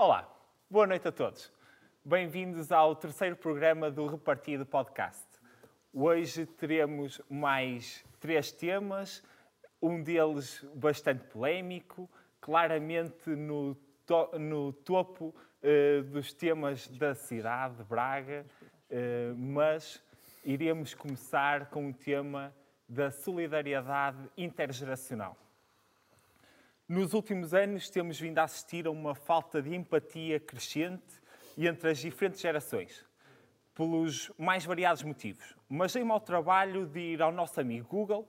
Olá, boa noite a todos. Bem-vindos ao terceiro programa do Repartido Podcast. Hoje teremos mais três temas, um deles bastante polémico, claramente no topo dos temas da cidade de Braga, mas iremos começar com o tema da solidariedade intergeracional. Nos últimos anos temos vindo a assistir a uma falta de empatia crescente entre as diferentes gerações, pelos mais variados motivos. Mas dei-me ao trabalho de ir ao nosso amigo Google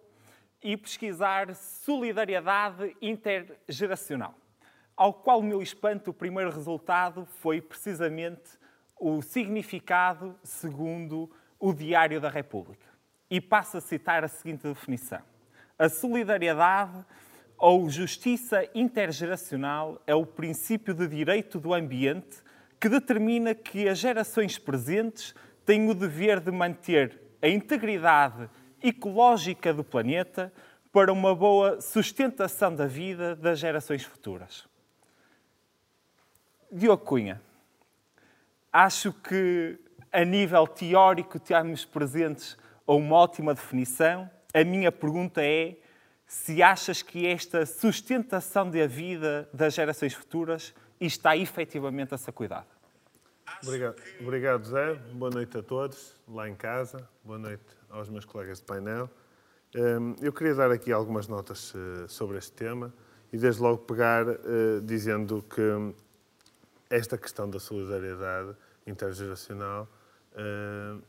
e pesquisar solidariedade intergeracional, ao qual, meu espanto, o primeiro resultado foi precisamente o significado segundo o Diário da República. E passo a citar a seguinte definição. A solidariedade ou justiça intergeracional é o princípio de direito do ambiente que determina que as gerações presentes têm o dever de manter a integridade ecológica do planeta para uma boa sustentação da vida das gerações futuras. Diogo Cunha, acho que a nível teórico temos presentes uma ótima definição. A minha pergunta é se achas que esta sustentação da vida das gerações futuras está efetivamente a ser cuidada. Obrigado, Zé. Boa noite a todos lá em casa. Boa noite aos meus colegas de painel. Eu queria dar aqui algumas notas sobre este tema e desde logo pegar dizendo que esta questão da solidariedade intergeracional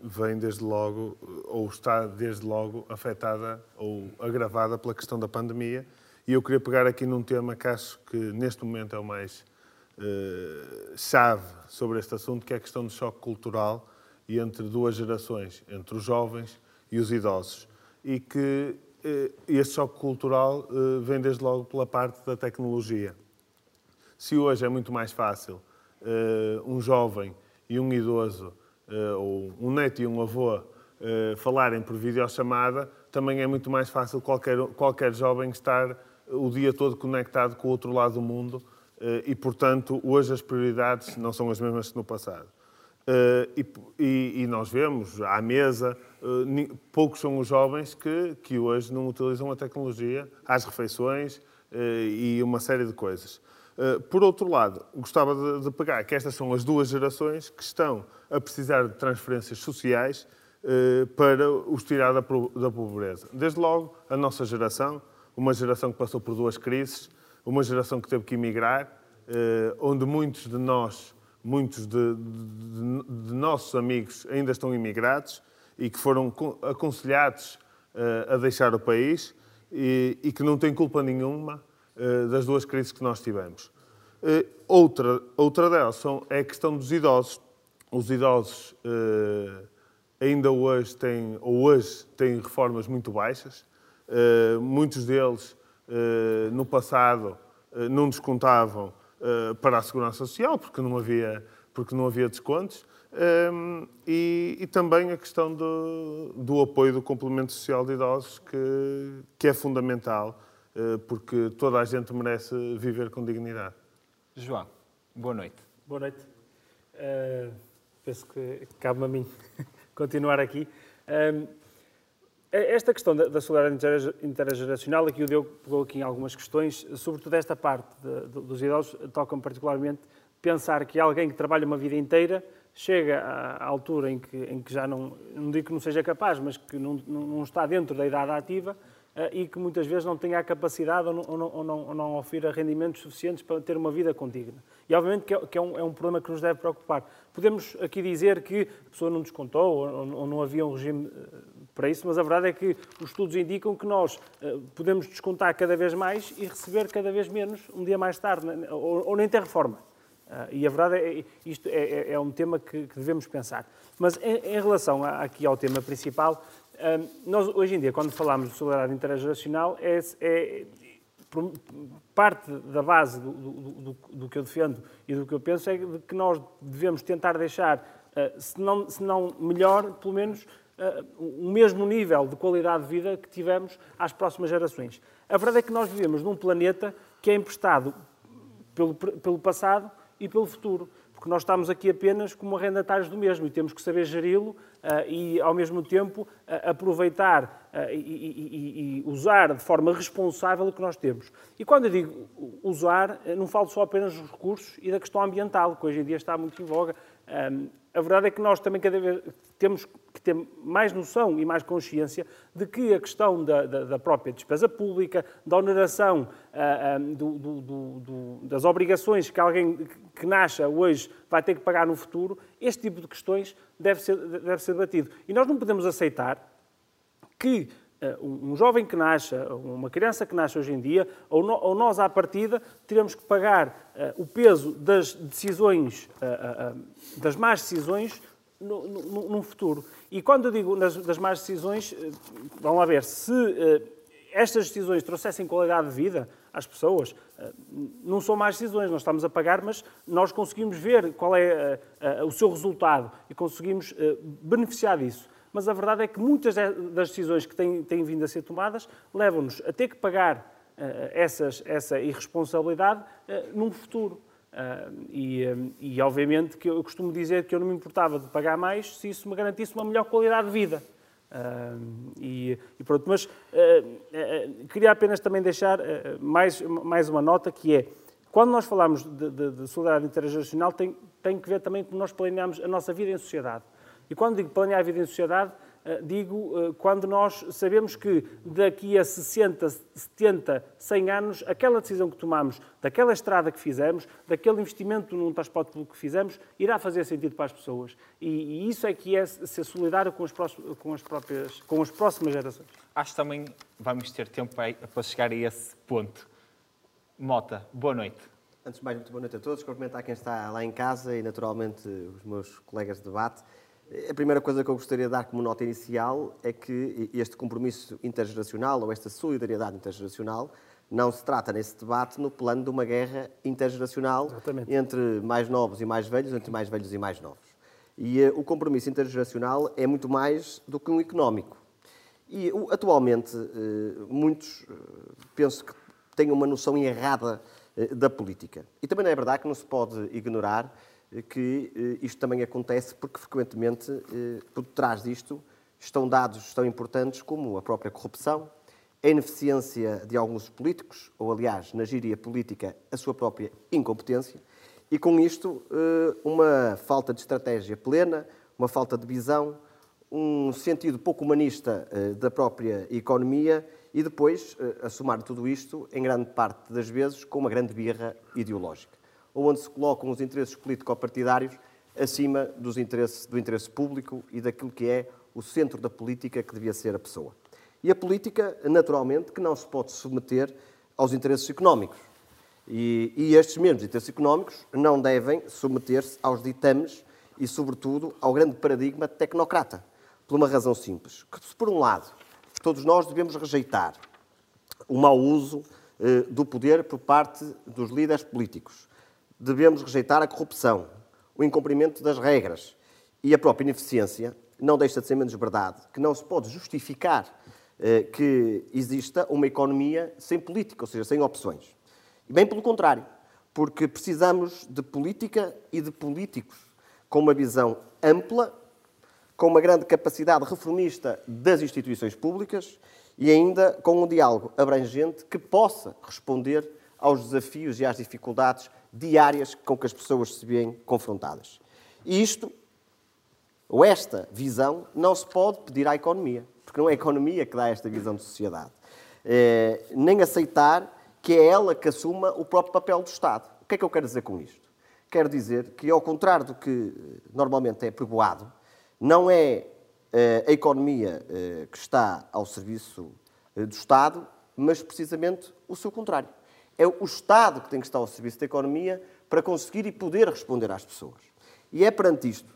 vem desde logo, ou está desde logo, afetada ou agravada pela questão da pandemia. E eu queria pegar aqui num tema que acho que neste momento é o mais chave sobre este assunto, que é a questão do choque cultural e entre duas gerações, entre os jovens e os idosos. E que este choque cultural vem desde logo pela parte da tecnologia. Se hoje é muito mais fácil um jovem e um idoso, ou um neto e um avô, falarem por videochamada, também é muito mais fácil qualquer jovem estar o dia todo conectado com o outro lado do mundo e, portanto, hoje as prioridades não são as mesmas que no passado. E nós vemos, à mesa, poucos são os jovens que hoje não utilizam a tecnologia às refeições e uma série de coisas. Por outro lado, gostava de pegar que estas são as duas gerações que estão a precisar de transferências sociais para os tirar da pobreza. Desde logo, a nossa geração, uma geração que passou por duas crises, uma geração que teve que emigrar, onde muitos de nós, muitos de nossos amigos ainda estão imigrados e que foram aconselhados a deixar o país e que não têm culpa nenhuma das duas crises que nós tivemos. Outra delas é a questão dos idosos. Os idosos ainda hoje têm reformas muito baixas. Muitos deles, no passado, não descontavam para a Segurança Social, porque não havia descontos. E também a questão do apoio do complemento social de idosos, que é fundamental, porque toda a gente merece viver com dignidade. João, boa noite. Boa noite. Penso que cabe-me a mim continuar aqui. Esta questão da solidariedade intergeracional, aqui o Diogo pegou aqui em algumas questões, sobretudo esta parte dos idosos, toca-me particularmente pensar que alguém que trabalha uma vida inteira chega à altura em que já não digo que não seja capaz, mas que não está dentro da idade ativa, e que muitas vezes não tenha a capacidade ou não ofira rendimentos suficientes para ter uma vida condigna. E obviamente que é um problema que nos deve preocupar. Podemos aqui dizer que a pessoa não descontou ou não havia um regime para isso, mas a verdade é que os estudos indicam que nós podemos descontar cada vez mais e receber cada vez menos um dia mais tarde, ou nem ter reforma. E a verdade é que isto é um tema que devemos pensar. Mas em relação aqui ao tema principal, nós, hoje em dia, quando falamos de solidariedade intergeracional, parte da base do que eu defendo e do que eu penso é que nós devemos tentar deixar, se não melhor, pelo menos o mesmo nível de qualidade de vida que tivemos às próximas gerações. A verdade é que nós vivemos num planeta que é emprestado pelo passado e pelo futuro, porque nós estamos aqui apenas como arrendatários do mesmo e temos que saber geri-lo e, ao mesmo tempo, aproveitar e usar de forma responsável o que nós temos. E quando eu digo usar, não falo só apenas dos recursos e da questão ambiental, que hoje em dia está muito em voga. A verdade é que nós também cada vez temos que ter mais noção e mais consciência de que a questão da própria despesa pública, da oneração das obrigações que alguém que nasça hoje vai ter que pagar no futuro, este tipo de questões deve ser debatido. E nós não podemos aceitar que um jovem que nasça, uma criança que nasce hoje em dia, ou nós à partida, teremos que pagar o peso das decisões, das más decisões, no futuro. E quando eu digo das más decisões, vamos lá ver, se estas decisões trouxessem qualidade de vida às pessoas, não são más decisões, nós estamos a pagar, mas nós conseguimos ver qual é o seu resultado e conseguimos beneficiar disso. Mas a verdade é que muitas das decisões que têm vindo a ser tomadas levam-nos a ter que pagar essa irresponsabilidade num futuro. E obviamente que eu costumo dizer que eu não me importava de pagar mais se isso me garantisse uma melhor qualidade de vida. Pronto, mas queria apenas também deixar mais uma nota, que é, quando nós falamos de solidariedade intergeracional, tem que ver também como nós planeamos a nossa vida em sociedade. E quando digo planear a vida em sociedade, digo quando nós sabemos que daqui a 60, 70, 100 anos, aquela decisão que tomamos, daquela estrada que fizemos, daquele investimento num transporte público que fizemos, irá fazer sentido para as pessoas. E isso é que é ser solidário com as próximas gerações. Acho que também vamos ter tempo para chegar a esse ponto. Mota, boa noite. Antes de mais, muito boa noite a todos. Cumprimentar quem está lá em casa e, naturalmente, os meus colegas de debate. A primeira coisa que eu gostaria de dar como nota inicial é que este compromisso intergeracional, ou esta solidariedade intergeracional, não se trata nesse debate no plano de uma guerra intergeracional. Exatamente. Entre mais novos e mais velhos, entre mais velhos e mais novos. E o compromisso intergeracional é muito mais do que um económico. E atualmente muitos, penso que têm uma noção errada da política. E também não é verdade que não se pode ignorar que isto também acontece porque, frequentemente, por detrás disto estão dados tão importantes como a própria corrupção, a ineficiência de alguns políticos, ou, aliás, na gíria política, a sua própria incompetência, e, com isto, uma falta de estratégia plena, uma falta de visão, um sentido pouco humanista da própria economia e, depois, a somar tudo isto, em grande parte das vezes, com uma grande birra ideológica, ou onde se colocam os interesses político-partidários acima do interesse público e daquilo que é o centro da política, que devia ser a pessoa. E a política, naturalmente, que não se pode submeter aos interesses económicos. E estes mesmos interesses económicos não devem submeter-se aos ditames e, sobretudo, ao grande paradigma tecnocrata, por uma razão simples. Que, se por um lado, todos nós devemos rejeitar o mau uso do poder por parte dos líderes políticos, devemos rejeitar a corrupção, o incumprimento das regras e a própria ineficiência, não deixa de ser menos verdade que não se pode justificar que exista uma economia sem política, ou seja, sem opções. E bem pelo contrário, porque precisamos de política e de políticos com uma visão ampla, com uma grande capacidade reformista das instituições públicas e ainda com um diálogo abrangente que possa responder aos desafios e às dificuldades diárias com que as pessoas se veem confrontadas. E isto, ou esta visão, não se pode pedir à economia, porque não é a economia que dá esta visão de sociedade. Nem aceitar que é ela que assuma o próprio papel do Estado. O que é que eu quero dizer com isto? Quero dizer que, ao contrário do que normalmente é pregoado, não é a economia que está ao serviço do Estado, mas precisamente o seu contrário. É o Estado que tem que estar ao serviço da economia para conseguir e poder responder às pessoas. E é perante isto,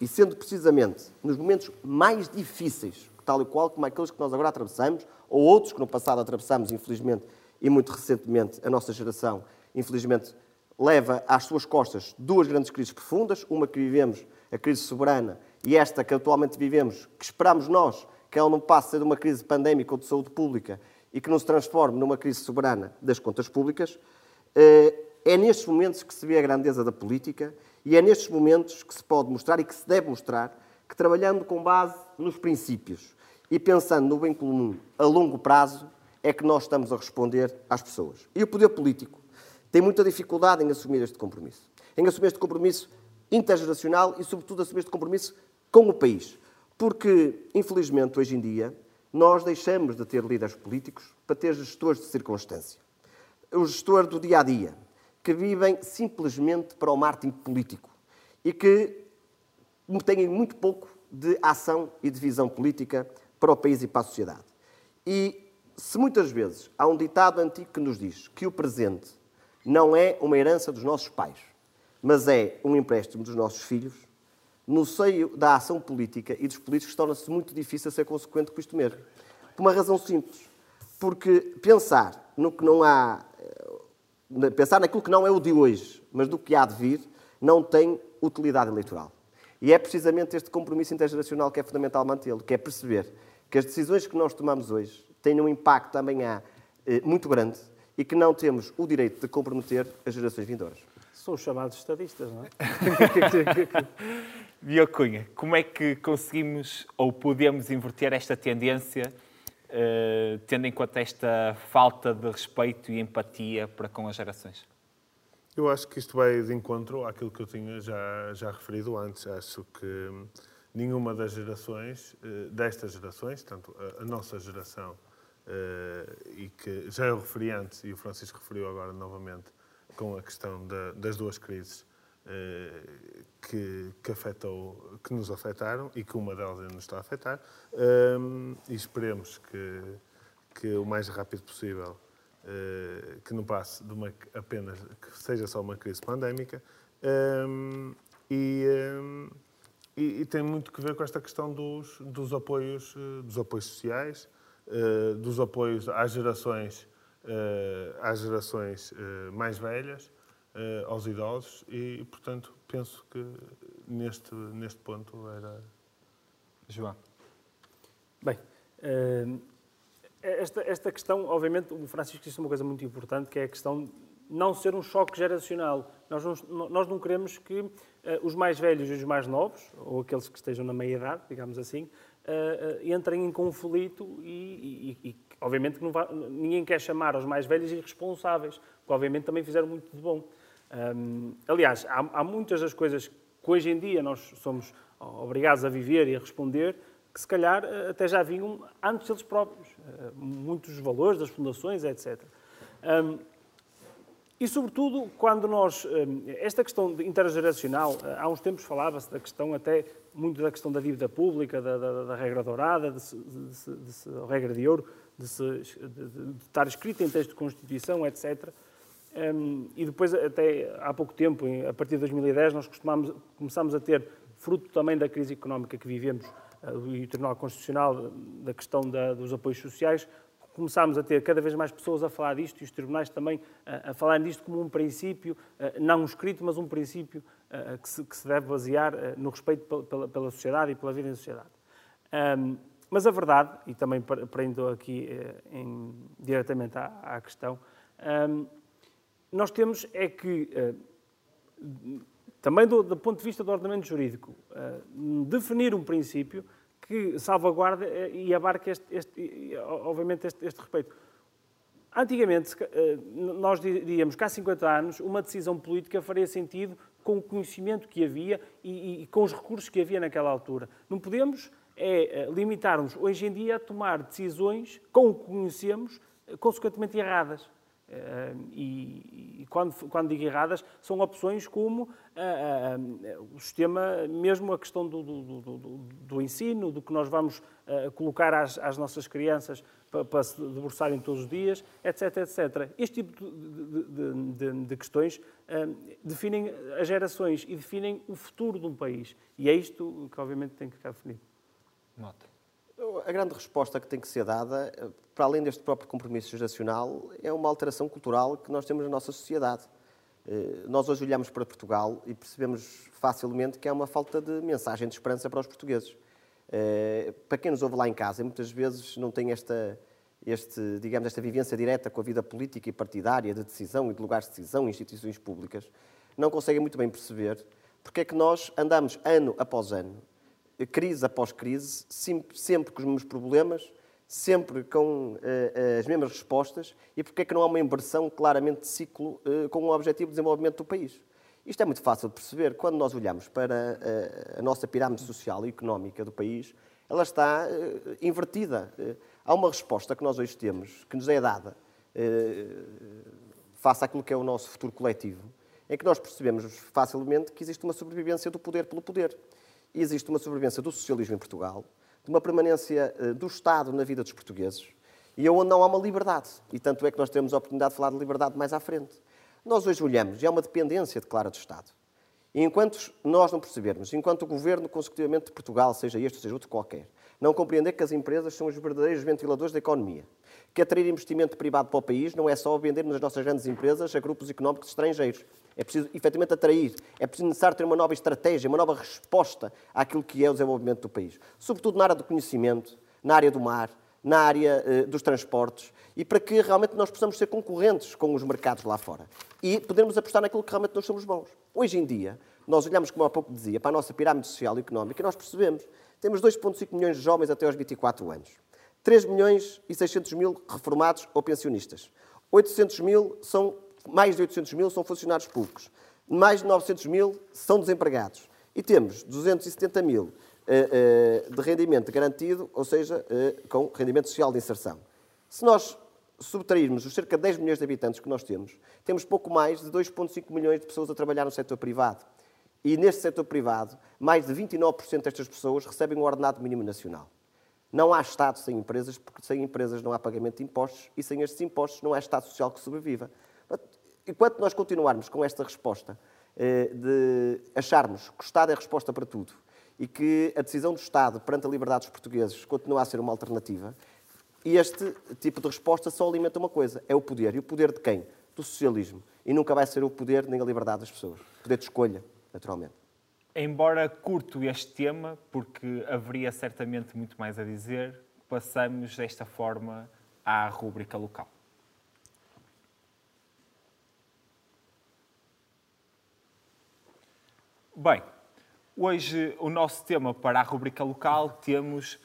e sendo precisamente nos momentos mais difíceis, tal e qual como aqueles que nós agora atravessamos, ou outros que no passado atravessamos, infelizmente, e muito recentemente, a nossa geração, infelizmente, leva às suas costas duas grandes crises profundas, uma que vivemos, a crise soberana, e esta que atualmente vivemos, que esperamos nós, que ela não passe a ser de uma crise pandémica ou de saúde pública, e que não se transforme numa crise soberana das contas públicas, É nestes momentos que se vê a grandeza da política e é nestes momentos que se pode mostrar e que se deve mostrar que, trabalhando com base nos princípios e pensando no bem comum a longo prazo, é que nós estamos a responder às pessoas. E o poder político tem muita dificuldade em assumir este compromisso. Em assumir este compromisso intergeracional e, sobretudo, assumir este compromisso com o país. Porque, infelizmente, hoje em dia, nós deixamos de ter líderes políticos para ter gestores de circunstância. Os gestores do dia-a-dia, que vivem simplesmente para o marketing político e que têm muito pouco de ação e de visão política para o país e para a sociedade. E se muitas vezes há um ditado antigo que nos diz que o presente não é uma herança dos nossos pais, mas é um empréstimo dos nossos filhos, no seio da ação política e dos políticos torna-se muito difícil ser consequente com isto mesmo. Por uma razão simples. Porque pensar no que não há, pensar naquilo que não é o de hoje, mas do que há de vir, não tem utilidade eleitoral. E é precisamente este compromisso intergeracional que é fundamental mantê-lo, que é perceber que as decisões que nós tomamos hoje têm um impacto amanhã muito grande e que não temos o direito de comprometer as gerações vindouras. São os chamados estadistas, não é? Diogo Cunha, como é que conseguimos ou podemos inverter esta tendência, tendo em conta esta falta de respeito e empatia para com as gerações? Eu acho que isto vai de encontro àquilo que eu tinha já referido antes. Acho que nenhuma das gerações, destas gerações, tanto a nossa geração, e que já eu referi antes e o Francisco referiu agora novamente, com a questão das duas crises que nos afetaram e que uma delas ainda nos está a afetar, e esperemos que o mais rápido possível que não passe de apenas que seja só uma crise pandémica, e tem muito que ver com esta questão dos apoios sociais, dos apoios às gerações mais velhas, aos idosos, e, portanto, penso que neste ponto era... João. Bem, esta questão, obviamente, o Francisco disse uma coisa muito importante, que é a questão de não ser um choque geracional. Nós não queremos que os mais velhos e os mais novos, ou aqueles que estejam na meia-idade, digamos assim, entrem em conflito e obviamente que ninguém quer chamar aos mais velhos irresponsáveis, porque obviamente também fizeram muito de bom. Aliás, há muitas das coisas que hoje em dia nós somos obrigados a viver e a responder, que se calhar até já vinham antes deles próprios. Muitos dos valores das fundações, etc. E, sobretudo, quando nós... Esta questão intergeracional, há uns tempos falava-se da questão até... muito da questão da dívida pública, da regra dourada, da regra de ouro, de estar escrita em texto de Constituição, etc. E depois, até há pouco tempo, a partir de 2010, nós começámos a ter, fruto também da crise económica que vivemos, e o Tribunal Constitucional, da questão dos apoios sociais, começámos a ter cada vez mais pessoas a falar disto, e os tribunais também a falar disto como um princípio, não escrito, mas um princípio que se deve basear no respeito pela sociedade e pela vida em sociedade. Mas a verdade, e também prendo aqui diretamente à questão, nós temos é que, também do ponto de vista do ordenamento jurídico, definir um princípio que salvaguarda e abarca, obviamente, este respeito. Antigamente, nós diríamos que há 50 anos uma decisão política faria sentido com o conhecimento que havia e com os recursos que havia naquela altura. Não podemos limitar-nos, hoje em dia, a tomar decisões com o que conhecemos, consequentemente erradas. E quando digo erradas, são opções como o sistema, mesmo a questão do ensino, do que nós vamos colocar às nossas crianças para se debruçarem todos os dias, etc, etc. Este tipo de questões definem as gerações e definem o futuro de um país. E é isto que, obviamente, tem que ficar definido. Nota. A grande resposta que tem que ser dada, para além deste próprio compromisso geracional, é uma alteração cultural que nós temos na nossa sociedade. Nós hoje olhamos para Portugal e percebemos facilmente que há uma falta de mensagem de esperança para os portugueses. Para quem nos ouve lá em casa, muitas vezes não tem esta esta vivência direta com a vida política e partidária, de decisão e de lugares de decisão em instituições públicas, não conseguem muito bem perceber porque é que nós andamos ano após ano, crise após crise, sempre com os mesmos problemas, sempre com as mesmas respostas, e porque é que não há uma inversão claramente de ciclo com o objetivo de desenvolvimento do país. Isto é muito fácil de perceber quando nós olhamos para a nossa pirâmide social e económica do país, ela está invertida. Há uma resposta que nós hoje temos, que nos é dada face àquilo que é o nosso futuro coletivo, em que nós percebemos facilmente que existe uma sobrevivência do poder pelo poder. E existe uma sobrevivência do socialismo em Portugal, de uma permanência do Estado na vida dos portugueses, e onde não há uma liberdade. E tanto é que nós temos a oportunidade de falar de liberdade mais à frente. Nós hoje olhamos, e há uma dependência clara do Estado. E enquanto nós não percebermos, enquanto o governo consecutivamente de Portugal, seja este ou seja outro qualquer, não compreender que as empresas são os verdadeiros ventiladores da economia, que atrair investimento privado para o país não é só vendermos as nossas grandes empresas a grupos económicos estrangeiros. É preciso, efetivamente, atrair. É preciso necessário ter uma nova estratégia, uma nova resposta àquilo que é o desenvolvimento do país. Sobretudo na área do conhecimento, na área do mar, na área dos transportes, e para que realmente nós possamos ser concorrentes com os mercados lá fora e podermos apostar naquilo que realmente nós somos bons. Hoje em dia, nós olhamos, como há pouco dizia, para a nossa pirâmide social e económica e nós percebemos que temos 2,5 milhões de jovens até aos 24 anos, 3 milhões e 600 mil reformados ou pensionistas, mais de 800 mil são funcionários públicos, mais de 900 mil são desempregados e temos 270 mil de rendimento garantido, ou seja, com rendimento social de inserção. Se nós subtrairmos os cerca de 10 milhões de habitantes que nós temos, temos pouco mais de 2,5 milhões de pessoas a trabalhar no setor privado. E neste setor privado, mais de 29% destas pessoas recebem o ordenado mínimo nacional. Não há Estado sem empresas, porque sem empresas não há pagamento de impostos e sem estes impostos não há Estado social que sobreviva. Enquanto nós continuarmos com esta resposta de acharmos que o Estado é a resposta para tudo e que a decisão do Estado perante a liberdade dos portugueses continua a ser uma alternativa, este tipo de resposta só alimenta uma coisa, é o poder. E o poder de quem? Do socialismo. E nunca vai ser o poder nem a liberdade das pessoas. O poder de escolha, naturalmente. Embora curto este tema, porque haveria certamente muito mais a dizer, passamos desta forma à rúbrica local. Bem, hoje o nosso tema para a rubrica local temos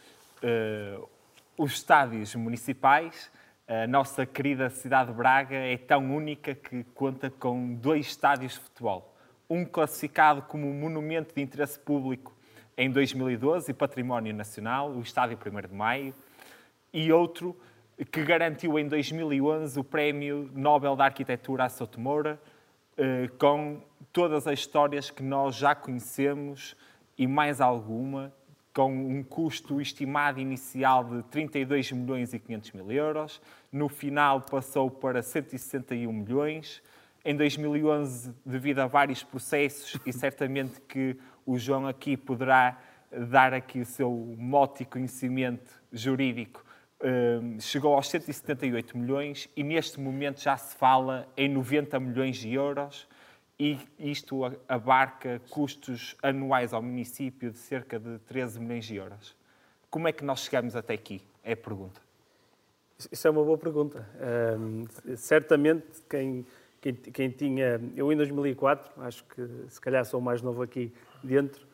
os estádios municipais. A nossa querida cidade de Braga é tão única que conta com 2 estádios de futebol. Um classificado como Monumento de Interesse Público em 2012 e Património Nacional, o Estádio 1 de Maio, e outro que garantiu em 2011 o Prémio Nobel da Arquitetura a Souto Moura, com todas as histórias que nós já conhecemos e mais alguma, com um custo estimado inicial de 32 milhões e 500 mil euros. No final passou para 161 milhões. Em 2011, devido a vários processos, e certamente que o João aqui poderá dar aqui o seu mote e conhecimento jurídico, chegou aos 178 milhões e neste momento já se fala em 90 milhões de euros e isto abarca custos anuais ao município de cerca de 13 milhões de euros. Como é que nós chegamos até aqui? É a pergunta. Isso é uma boa pergunta. Certamente quem tinha... Eu em 2004, acho que se calhar sou o mais novo aqui dentro,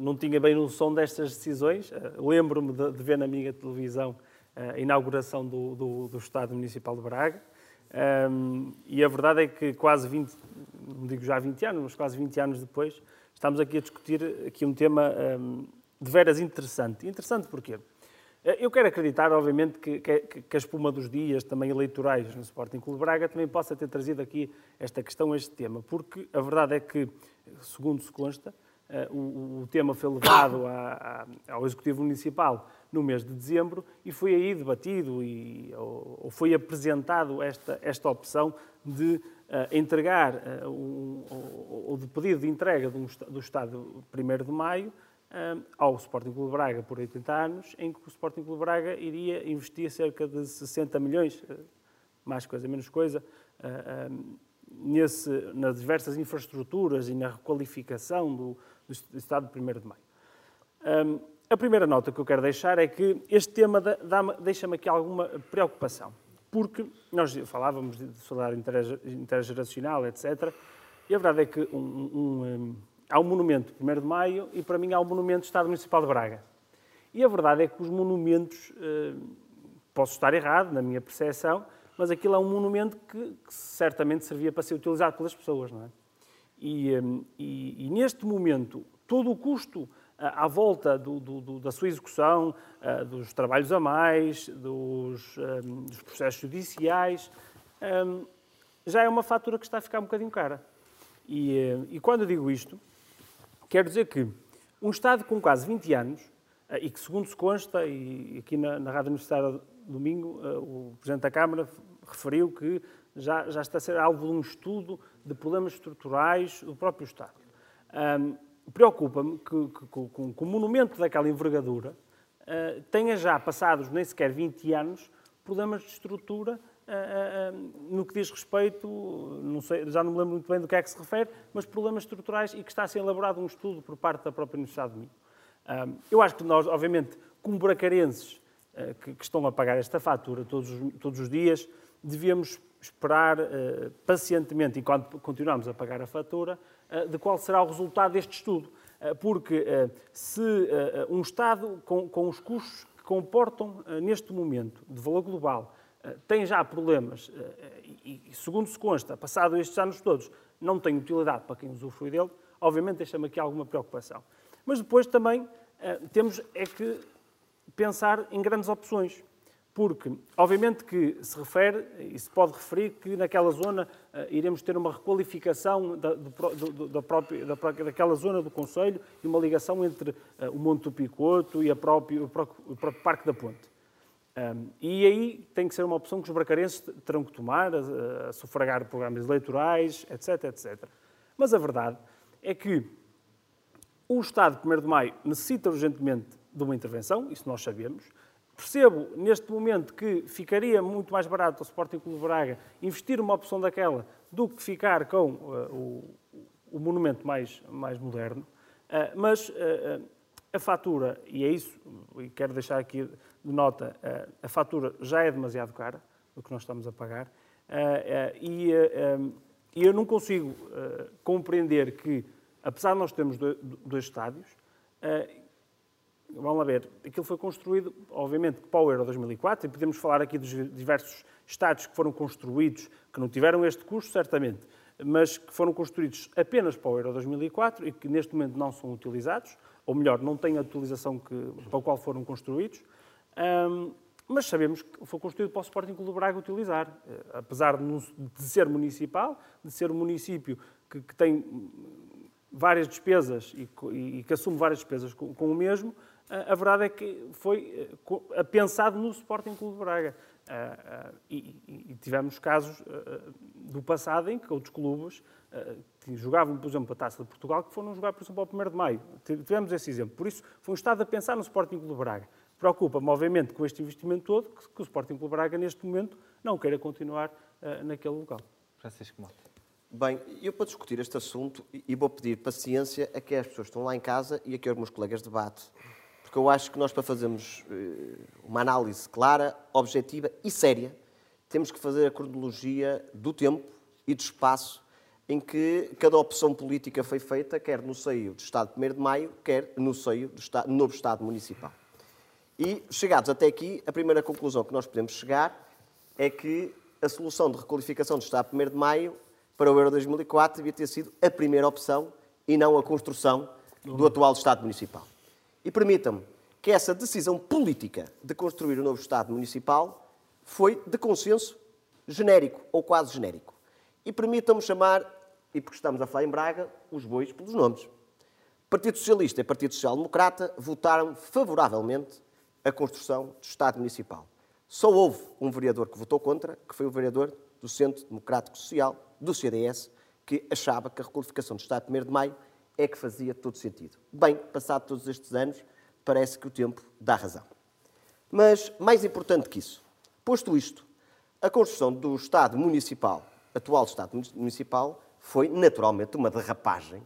não tinha bem noção destas decisões. Lembro-me de ver na minha televisão a inauguração do Estádio Municipal de Braga. E a verdade é que quase 20, não digo já 20 anos, mas quase 20 anos depois, estamos aqui a discutir aqui um tema de veras interessante. Interessante porquê? Eu quero acreditar, obviamente, que a espuma dos dias, também eleitorais, no Sporting Clube de Braga, também possa ter trazido aqui esta questão, este tema, porque a verdade é que, segundo se consta, o tema foi levado ao Executivo Municipal no mês de dezembro e foi aí debatido ou foi apresentado esta opção de entregar ou de pedido de entrega do Estádio 1 de Maio ao Sporting Clube de Braga por 80 anos, em que o Sporting Clube de Braga iria investir cerca de 60 milhões, mais coisa, menos coisa, nas diversas infraestruturas e na requalificação do Estádio 1 de Maio. A A primeira nota que eu quero deixar é que este tema deixa-me aqui alguma preocupação, porque nós falávamos de solidariedade intergeracional, etc., e a verdade é que há um monumento 1º de Maio e, para mim, há um monumento do Estádio Municipal de Braga. E a verdade é que os monumentos, posso estar errado na minha percepção, mas aquilo é um monumento que certamente servia para ser utilizado pelas pessoas, não é? E neste momento, todo o custo à volta da sua execução, dos trabalhos a mais, dos processos judiciais, já é uma fatura que está a ficar um bocadinho cara. E quando eu digo isto, quero dizer que um Estado com quase 20 anos, e que segundo se consta, e aqui na Rádio Universidade do Minho, o Presidente da Câmara referiu que já está a ser alvo de um estudo de problemas estruturais do próprio Estado. Preocupa-me que o monumento daquela envergadura tenha já passados nem sequer 20 anos problemas de estrutura no que diz respeito, não sei, já não me lembro muito bem do que é que se refere, mas problemas estruturais e que está a ser elaborado um estudo por parte da própria Universidade do Minho. Eu acho que nós, obviamente, como bracarenses que estão a pagar esta fatura todos os dias, devíamos esperar pacientemente, enquanto continuamos a pagar a fatura, de qual será o resultado deste estudo. Porque se um Estado com os custos que comportam neste momento de valor global tem já problemas e, segundo se consta, passado estes anos todos, não tem utilidade para quem usufrui dele, obviamente deixa-me aqui alguma preocupação. Mas depois também temos é que pensar em grandes opções. Porque, obviamente que se refere, e se pode referir, que naquela zona iremos ter uma requalificação daquela zona do Conselho e uma ligação entre o Monte do Picoto e o próprio Parque da Ponte. E aí tem que ser uma opção que os bracarenses terão que tomar, a sufragar programas eleitorais, etc, etc. Mas a verdade é que o Estado de 1º de Maio necessita urgentemente de uma intervenção, isso nós sabemos. Percebo, neste momento, que ficaria muito mais barato ao Sporting Clube de Braga investir uma opção daquela do que ficar com o monumento mais moderno. Mas a fatura, e é isso, e quero deixar aqui de nota, a fatura já é demasiado cara, do que nós estamos a pagar, e eu não consigo compreender que, apesar de nós termos dois estádios, vamos lá ver, aquilo foi construído, obviamente, para o Euro 2004, e podemos falar aqui dos diversos estádios que foram construídos, que não tiveram este custo, certamente, mas que foram construídos apenas para o Euro 2004 e que neste momento não são utilizados, ou melhor, não têm a utilização para a qual foram construídos, mas sabemos que foi construído para o Sporting Clube de Braga utilizar, apesar de ser municipal, de ser um município que tem várias despesas e que assume várias despesas com o mesmo. A verdade é que foi pensado no Sporting Clube de Braga. E tivemos casos do passado em que outros clubes que jogavam, por exemplo, a Taça de Portugal, que foram jogar, por exemplo, ao 1º de Maio. Tivemos esse exemplo. Por isso, foi um Estado a pensar no Sporting Clube de Braga. Preocupa-me, obviamente, com este investimento todo, que o Sporting Clube de Braga, neste momento, não queira continuar naquele local. Francisco Mota. Bem, eu para discutir este assunto, e vou pedir paciência a que as pessoas que estão lá em casa e a que os meus colegas debatem. Porque eu acho que nós, para fazermos uma análise clara, objetiva e séria, temos que fazer a cronologia do tempo e do espaço em que cada opção política foi feita, quer no seio do Estádio 1º de Maio, quer no seio do novo Estádio Municipal. E, chegados até aqui, a primeira conclusão que nós podemos chegar é que a solução de requalificação do Estádio 1º de Maio para o Euro 2004 devia ter sido a primeira opção e não a construção do atual Estádio Municipal. E permitam-me que essa decisão política de construir o novo Estádio Municipal foi de consenso genérico, ou quase genérico. E permitam-me chamar, e porque estamos a falar em Braga, os bois pelos nomes. Partido Socialista e Partido Social Democrata votaram favoravelmente a construção do Estádio Municipal. Só houve um vereador que votou contra, que foi o vereador do Centro Democrático Social, do CDS, que achava que a requalificação do Estádio 1º de Maio é que fazia todo sentido. Bem, passado todos estes anos, parece que o tempo dá razão. Mas, mais importante que isso, posto isto, a construção do Estádio Municipal, atual Estádio Municipal, foi naturalmente uma derrapagem,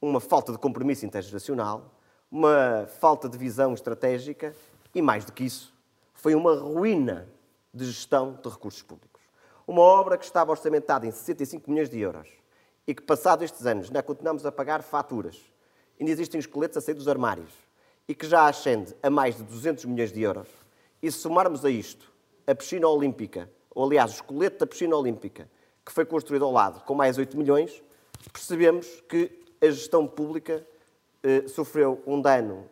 uma falta de compromisso intergeracional, uma falta de visão estratégica e, mais do que isso, foi uma ruína de gestão de recursos públicos. Uma obra que estava orçamentada em 65 milhões de euros e que, passados estes anos, ainda continuamos a pagar faturas. Ainda existem esqueletos a sair dos armários e que já ascende a mais de 200 milhões de euros. E se somarmos a isto a piscina olímpica, ou aliás o esqueleto da piscina olímpica, que foi construído ao lado com mais 8 milhões, percebemos que a gestão pública sofreu um dano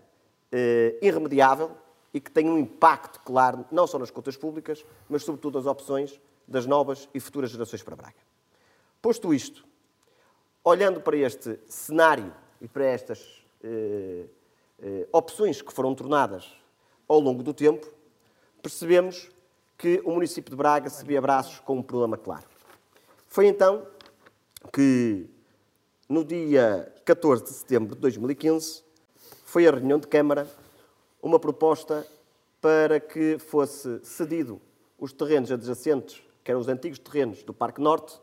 irremediável e que tem um impacto claro, não só nas contas públicas, mas sobretudo nas opções das novas e futuras gerações para Braga. Posto isto, olhando para este cenário e para estas opções que foram tornadas ao longo do tempo, percebemos que o município de Braga se via braços com um problema claro. Foi então que, no dia 14 de setembro de 2015, foi à reunião de Câmara uma proposta para que fosse cedido os terrenos adjacentes, que eram os antigos terrenos do Parque Norte.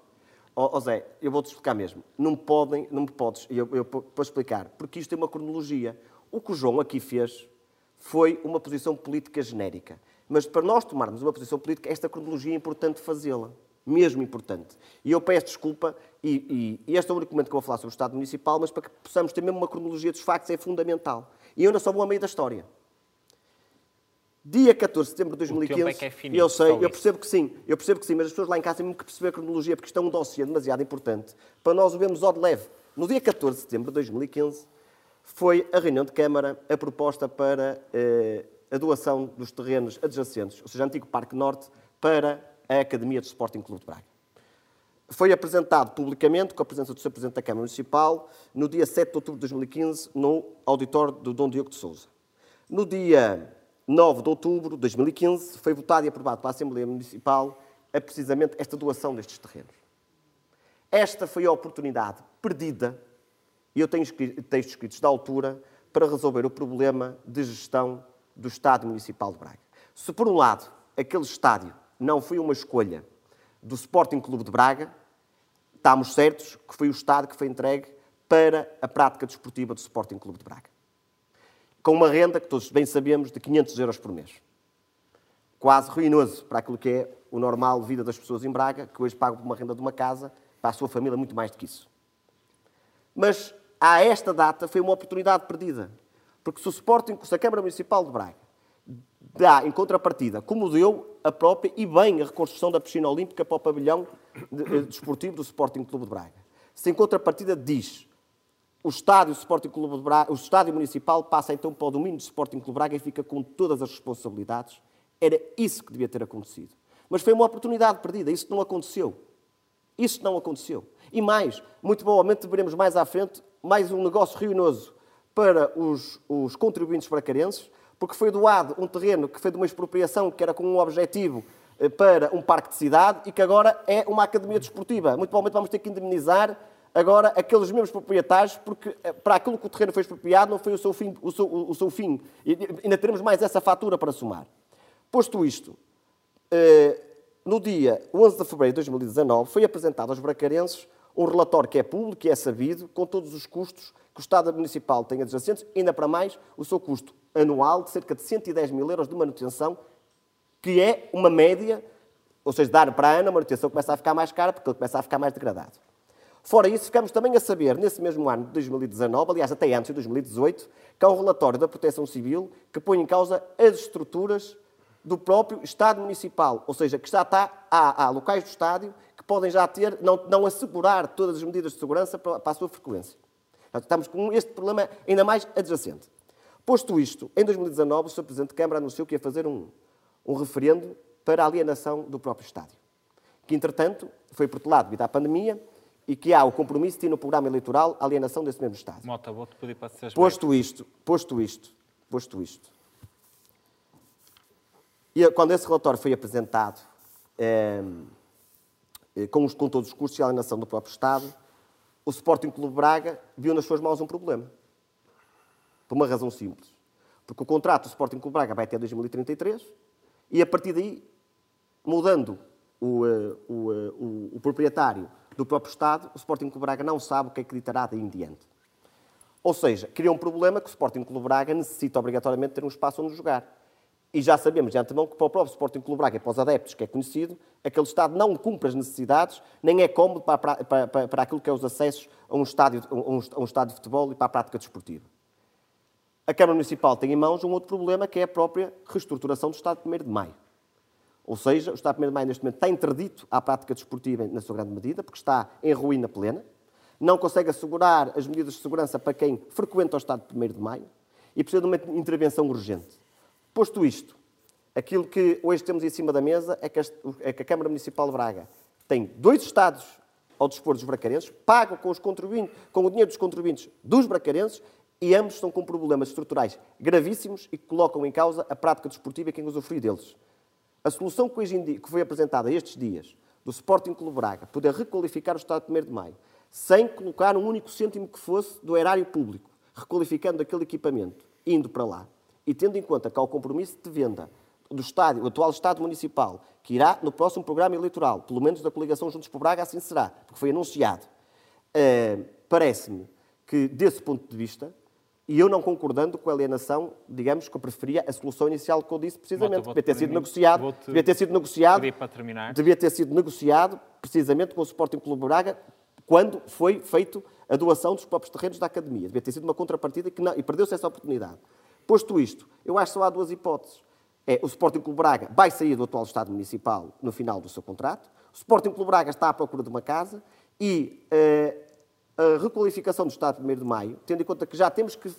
Ó Zé, eu vou-te explicar mesmo. Não me podes, eu para explicar, porque isto é uma cronologia. O que o João aqui fez foi uma posição política genérica. Mas para nós tomarmos uma posição política, esta cronologia é importante fazê-la. Mesmo importante. E eu peço desculpa, e este é o único momento que eu vou falar sobre o Estado Municipal, mas para que possamos ter mesmo uma cronologia dos factos é fundamental. E eu ainda só vou a meio da história. Dia 14 de setembro de 2015, o tempo é que é finito, eu sei, eu percebo que sim, mas as pessoas lá em casa têm que perceber a cronologia, porque isto é um dossiê demasiado importante para nós o vermos ao de leve. No dia 14 de setembro de 2015, foi a reunião de Câmara a proposta para a doação dos terrenos adjacentes, ou seja, antigo Parque Norte, para a Academia do Sporting Clube de Braga. Foi apresentado publicamente, com a presença do Sr. Presidente da Câmara Municipal, no dia 7 de outubro de 2015, no auditório do Dom Diogo de Sousa. No dia 9 de outubro de 2015, foi votado e aprovado pela Assembleia Municipal precisamente esta doação destes terrenos. Esta foi a oportunidade perdida, e eu tenho textos escritos da altura, para resolver o problema de gestão do Estádio Municipal de Braga. Se, por um lado, aquele estádio não foi uma escolha do Sporting Clube de Braga, estamos certos que foi o estádio que foi entregue para a prática desportiva do Sporting Clube de Braga, com uma renda que todos bem sabemos de 500 euros por mês. Quase ruinoso para aquilo que é o normal vida das pessoas em Braga, que hoje pagam por uma renda de uma casa, para a sua família muito mais do que isso. Mas, a esta data, foi uma oportunidade perdida. Porque se a Câmara Municipal de Braga dá, em contrapartida, como deu a própria e bem a reconstrução da piscina olímpica para o pavilhão desportivo do Sporting Clube de Braga, se em contrapartida diz: o estádio Sporting Clube de Braga, o estádio municipal passa então para o domínio do Sporting Clube de Braga e fica com todas as responsabilidades. Era isso que devia ter acontecido. Mas foi uma oportunidade perdida. Isso não aconteceu. Isso não aconteceu. E mais, muito provavelmente veremos mais à frente mais um negócio ruinoso para os contribuintes bracarenses, porque foi doado um terreno que foi de uma expropriação que era com um objetivo para um parque de cidade e que agora é uma academia desportiva. Muito provavelmente vamos ter que indemnizar agora aqueles mesmos proprietários, porque para aquilo que o terreno foi expropriado não foi o seu fim. E ainda teremos mais essa fatura para somar. Posto isto, no dia 11 de fevereiro de 2019 foi apresentado aos bracarenses um relatório que é público, que é sabido, com todos os custos que o Estado Municipal tem adjacentes, ainda para mais o seu custo anual de cerca de 110 mil euros de manutenção, que é uma média, ou seja, de ano para ano a manutenção começa a ficar mais cara porque ele começa a ficar mais degradado. Fora isso, ficamos também a saber, nesse mesmo ano de 2019, aliás, até antes de 2018, que há um relatório da Proteção Civil que põe em causa as estruturas do próprio Estádio Municipal. Ou seja, que já está, há locais do estádio que podem já ter, não assegurar todas as medidas de segurança para a sua frequência. Portanto, estamos com este problema ainda mais adjacente. Posto isto, em 2019, o Sr. Presidente de Câmara anunciou que ia fazer um referendo para a alienação do próprio estádio, que, entretanto, foi protelado devido à pandemia, e que há o compromisso de ter no programa eleitoral a alienação desse mesmo Estado. Mota, vou-te pedir para seres Posto isto. E quando esse relatório foi apresentado, com todos os custos e a alienação do próprio Estado, o Sporting Clube Braga viu nas suas mãos um problema. Por uma razão simples. Porque o contrato do Sporting Clube Braga vai até 2033, e a partir daí, mudando o proprietário do próprio Estado, o Sporting Clube de Braga não sabe o que é que lhe dará daí em diante. Ou seja, cria um problema que o Sporting Clube de Braga necessita obrigatoriamente ter um espaço onde jogar. E já sabemos de antemão que para o próprio Sporting Clube de Braga e para os adeptos, que é conhecido, aquele estádio não cumpre as necessidades, nem é cómodo para aquilo que é os acessos a um estádio de futebol e para a prática desportiva. A Câmara Municipal tem em mãos um outro problema, que é a própria reestruturação do estádio 1 de Maio. Ou seja, o estádio 1 de Maio neste momento está interdito à prática desportiva na sua grande medida, porque está em ruína plena, não consegue assegurar as medidas de segurança para quem frequenta o estádio 1 de Maio e precisa de uma intervenção urgente. Posto isto, aquilo que hoje temos em cima da mesa é que a Câmara Municipal de Braga tem dois estádios ao dispor dos bracarenses, paga com o dinheiro dos contribuintes dos bracarenses, e ambos estão com problemas estruturais gravíssimos e que colocam em causa a prática desportiva e quem usufrui deles. A solução que foi apresentada estes dias, do Sporting Clube de Braga, poder requalificar o estádio 1 de Maio, sem colocar um único cêntimo que fosse do erário público, requalificando aquele equipamento, indo para lá, e tendo em conta que há o compromisso de venda do estádio, o atual estádio municipal, que irá no próximo programa eleitoral, pelo menos da coligação Juntos por Braga, assim será, porque foi anunciado. Parece-me que, desse ponto de vista, e eu não concordando com a alienação, digamos, que eu preferia a solução inicial que eu disse, precisamente, que devia ter sido negociado precisamente com o Sporting Clube de Braga, quando foi feita a doação dos próprios terrenos da Academia. Devia ter sido uma contrapartida e perdeu-se essa oportunidade. Posto isto, eu acho que só há duas hipóteses. O Sporting Clube de Braga vai sair do atual estádio municipal no final do seu contrato, o Sporting Clube de Braga está à procura de uma casa e a requalificação do estádio 1 de Maio, tendo em conta que já temos que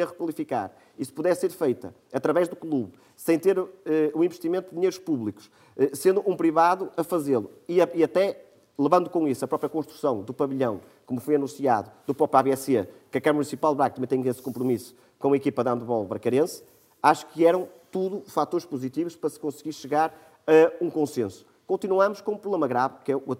a requalificar, e se puder ser feita através do clube, sem ter o investimento de dinheiros públicos, sendo um privado a fazê-lo e até levando com isso a própria construção do pavilhão, como foi anunciado, do próprio ABSE, que a Câmara Municipal de Braga também tem esse compromisso com a equipa de handebol bracarense, acho que eram tudo fatores positivos para se conseguir chegar a um consenso. Continuamos com um problema grave, que é o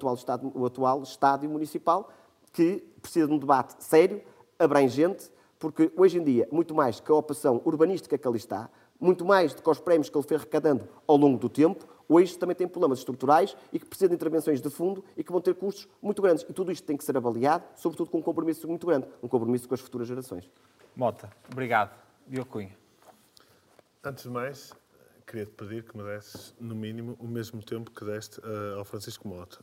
atual estádio municipal, que precisa de um debate sério, abrangente, porque hoje em dia, muito mais que a opção urbanística que ali está, muito mais do que os prémios que ele foi arrecadando ao longo do tempo, hoje também tem problemas estruturais e que precisa de intervenções de fundo e que vão ter custos muito grandes. E tudo isto tem que ser avaliado, sobretudo com um compromisso muito grande, um compromisso com as futuras gerações. Mota, obrigado. Diogo Cunha. Antes de mais, queria-te pedir que me desses, no mínimo, o mesmo tempo que deste ao Francisco Mota.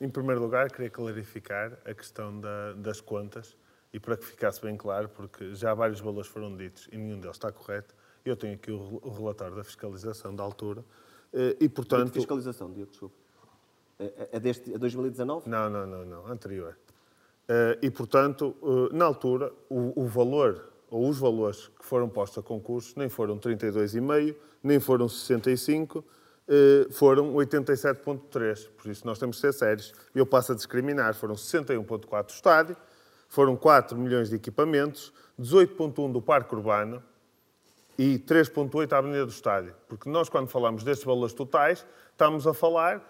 Em primeiro lugar, queria clarificar a questão das contas e para que ficasse bem claro, porque já vários valores foram ditos e nenhum deles está correto. Eu tenho aqui o relatório da fiscalização da altura. E, portanto... De fiscalização, Diogo, desculpa. A deste, a 2019? Não, anterior. E, portanto, na altura, o valor, ou os valores que foram postos a concurso, nem foram 32,5, nem foram 65, foram 87,3. Por isso, nós temos que ser sérios. Eu passo a discriminar. Foram 61,4 do estádio, foram 4 milhões de equipamentos, 18,1 do parque urbano, e 3,8 à avenida do estádio. Porque nós, quando falamos destes valores totais, estamos a falar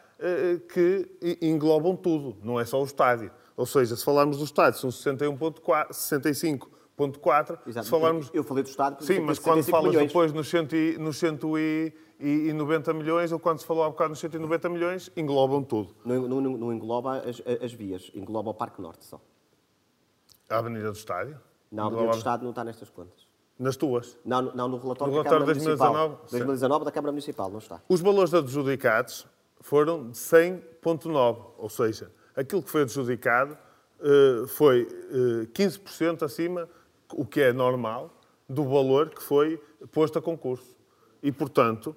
que englobam tudo, não é só o estádio. Ou seja, se falarmos do estádio, são 65,4. Se falarmos... Eu falei do estádio... Sim, mas quando falas milhões. Depois nos 190 milhões, ou quando se falou há bocado nos 190 milhões, englobam tudo. Não engloba as vias, engloba o Parque Norte só. A avenida do estádio? Não, a avenida do estádio não está nestas contas. Nas tuas? Não, no relatório da Câmara Municipal. 2019 da Câmara Municipal, não está. Os valores adjudicados foram de 100,9, ou seja, aquilo que foi adjudicado foi 15% acima, o que é normal, do valor que foi posto a concurso. E, portanto,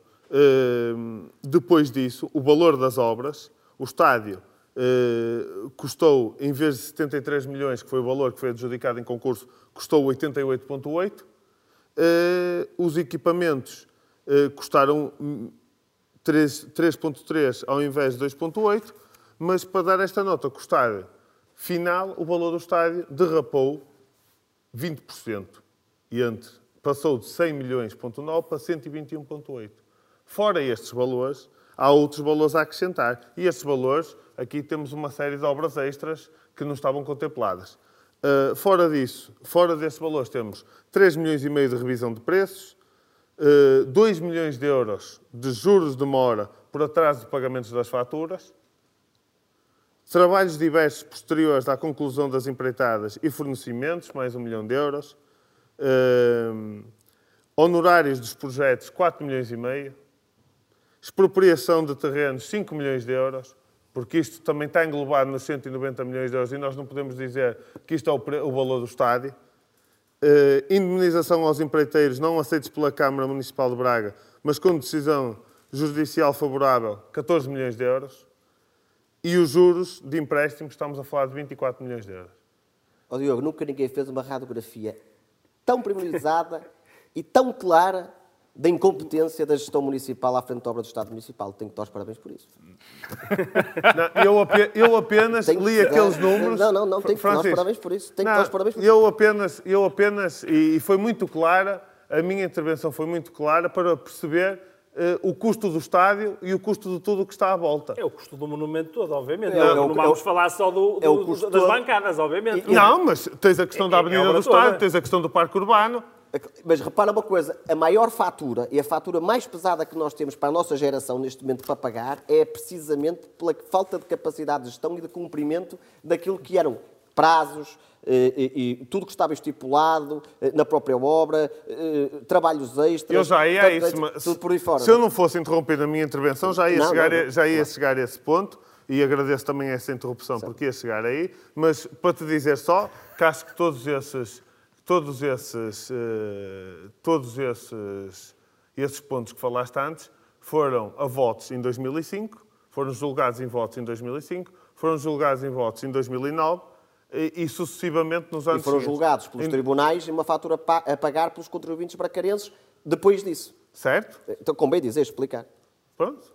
depois disso, o valor das obras, o estádio custou, em vez de 73 milhões, que foi o valor que foi adjudicado em concurso, custou 88,8. Os equipamentos custaram 3,3 ao invés de 2,8, mas para dar esta nota custada final, o valor do estádio derrapou 20%. Passou de 100 milhões,9 para 121,8. Fora estes valores, há outros valores a acrescentar. E estes valores, aqui temos uma série de obras extras que não estavam contempladas. Fora desses valores, temos 3,5 milhões de revisão de preços, 2 milhões de euros de juros de mora por atraso de pagamentos das faturas, Trabalhos diversos posteriores à conclusão das empreitadas e fornecimentos, mais €1 milhão. Honorários dos projetos, €4,5 milhões. Expropriação de terrenos, €5 milhões, porque isto também está englobado nos €190 milhões e nós não podemos dizer que isto é o valor do estádio. Indemnização aos empreiteiros não aceitos pela Câmara Municipal de Braga, mas com decisão judicial favorável, €14 milhões. E os juros de empréstimo, estamos a falar de €24 milhões. Oh, Diogo, nunca ninguém fez uma radiografia tão privilegiada e tão clara da incompetência da gestão municipal à frente da obra do Estádio Municipal. Tenho que dar os parabéns por isso. Não, eu apenas li aqueles números... Não, tenho que dar os parabéns por isso. E foi muito clara, a minha intervenção foi muito clara para perceber o custo do estádio e o custo de tudo o que está à volta. É o custo do monumento todo, obviamente. Não vamos falar só das bancadas, obviamente. Não, mas tens a questão da avenida do estádio, tens a questão do parque urbano. Mas repara uma coisa, a maior fatura e a fatura mais pesada que nós temos para a nossa geração neste momento para pagar é precisamente pela falta de capacidade de gestão e de cumprimento daquilo que eram prazos e tudo que estava estipulado na própria obra, trabalhos extras... tudo por aí fora. Se eu não fosse interrompido a minha intervenção, já ia chegar a esse ponto. E agradeço também essa interrupção, porque ia chegar aí. Mas para te dizer só, que acho que todos esses pontos que falaste antes foram a votos em 2005, foram julgados em votos em 2005, foram julgados em votos em 2009 e sucessivamente nos anos seguintes. E foram julgados pelos tribunais e uma fatura a pagar pelos contribuintes bracarenses depois disso. Certo? Então, convém dizer, explicar. Pronto.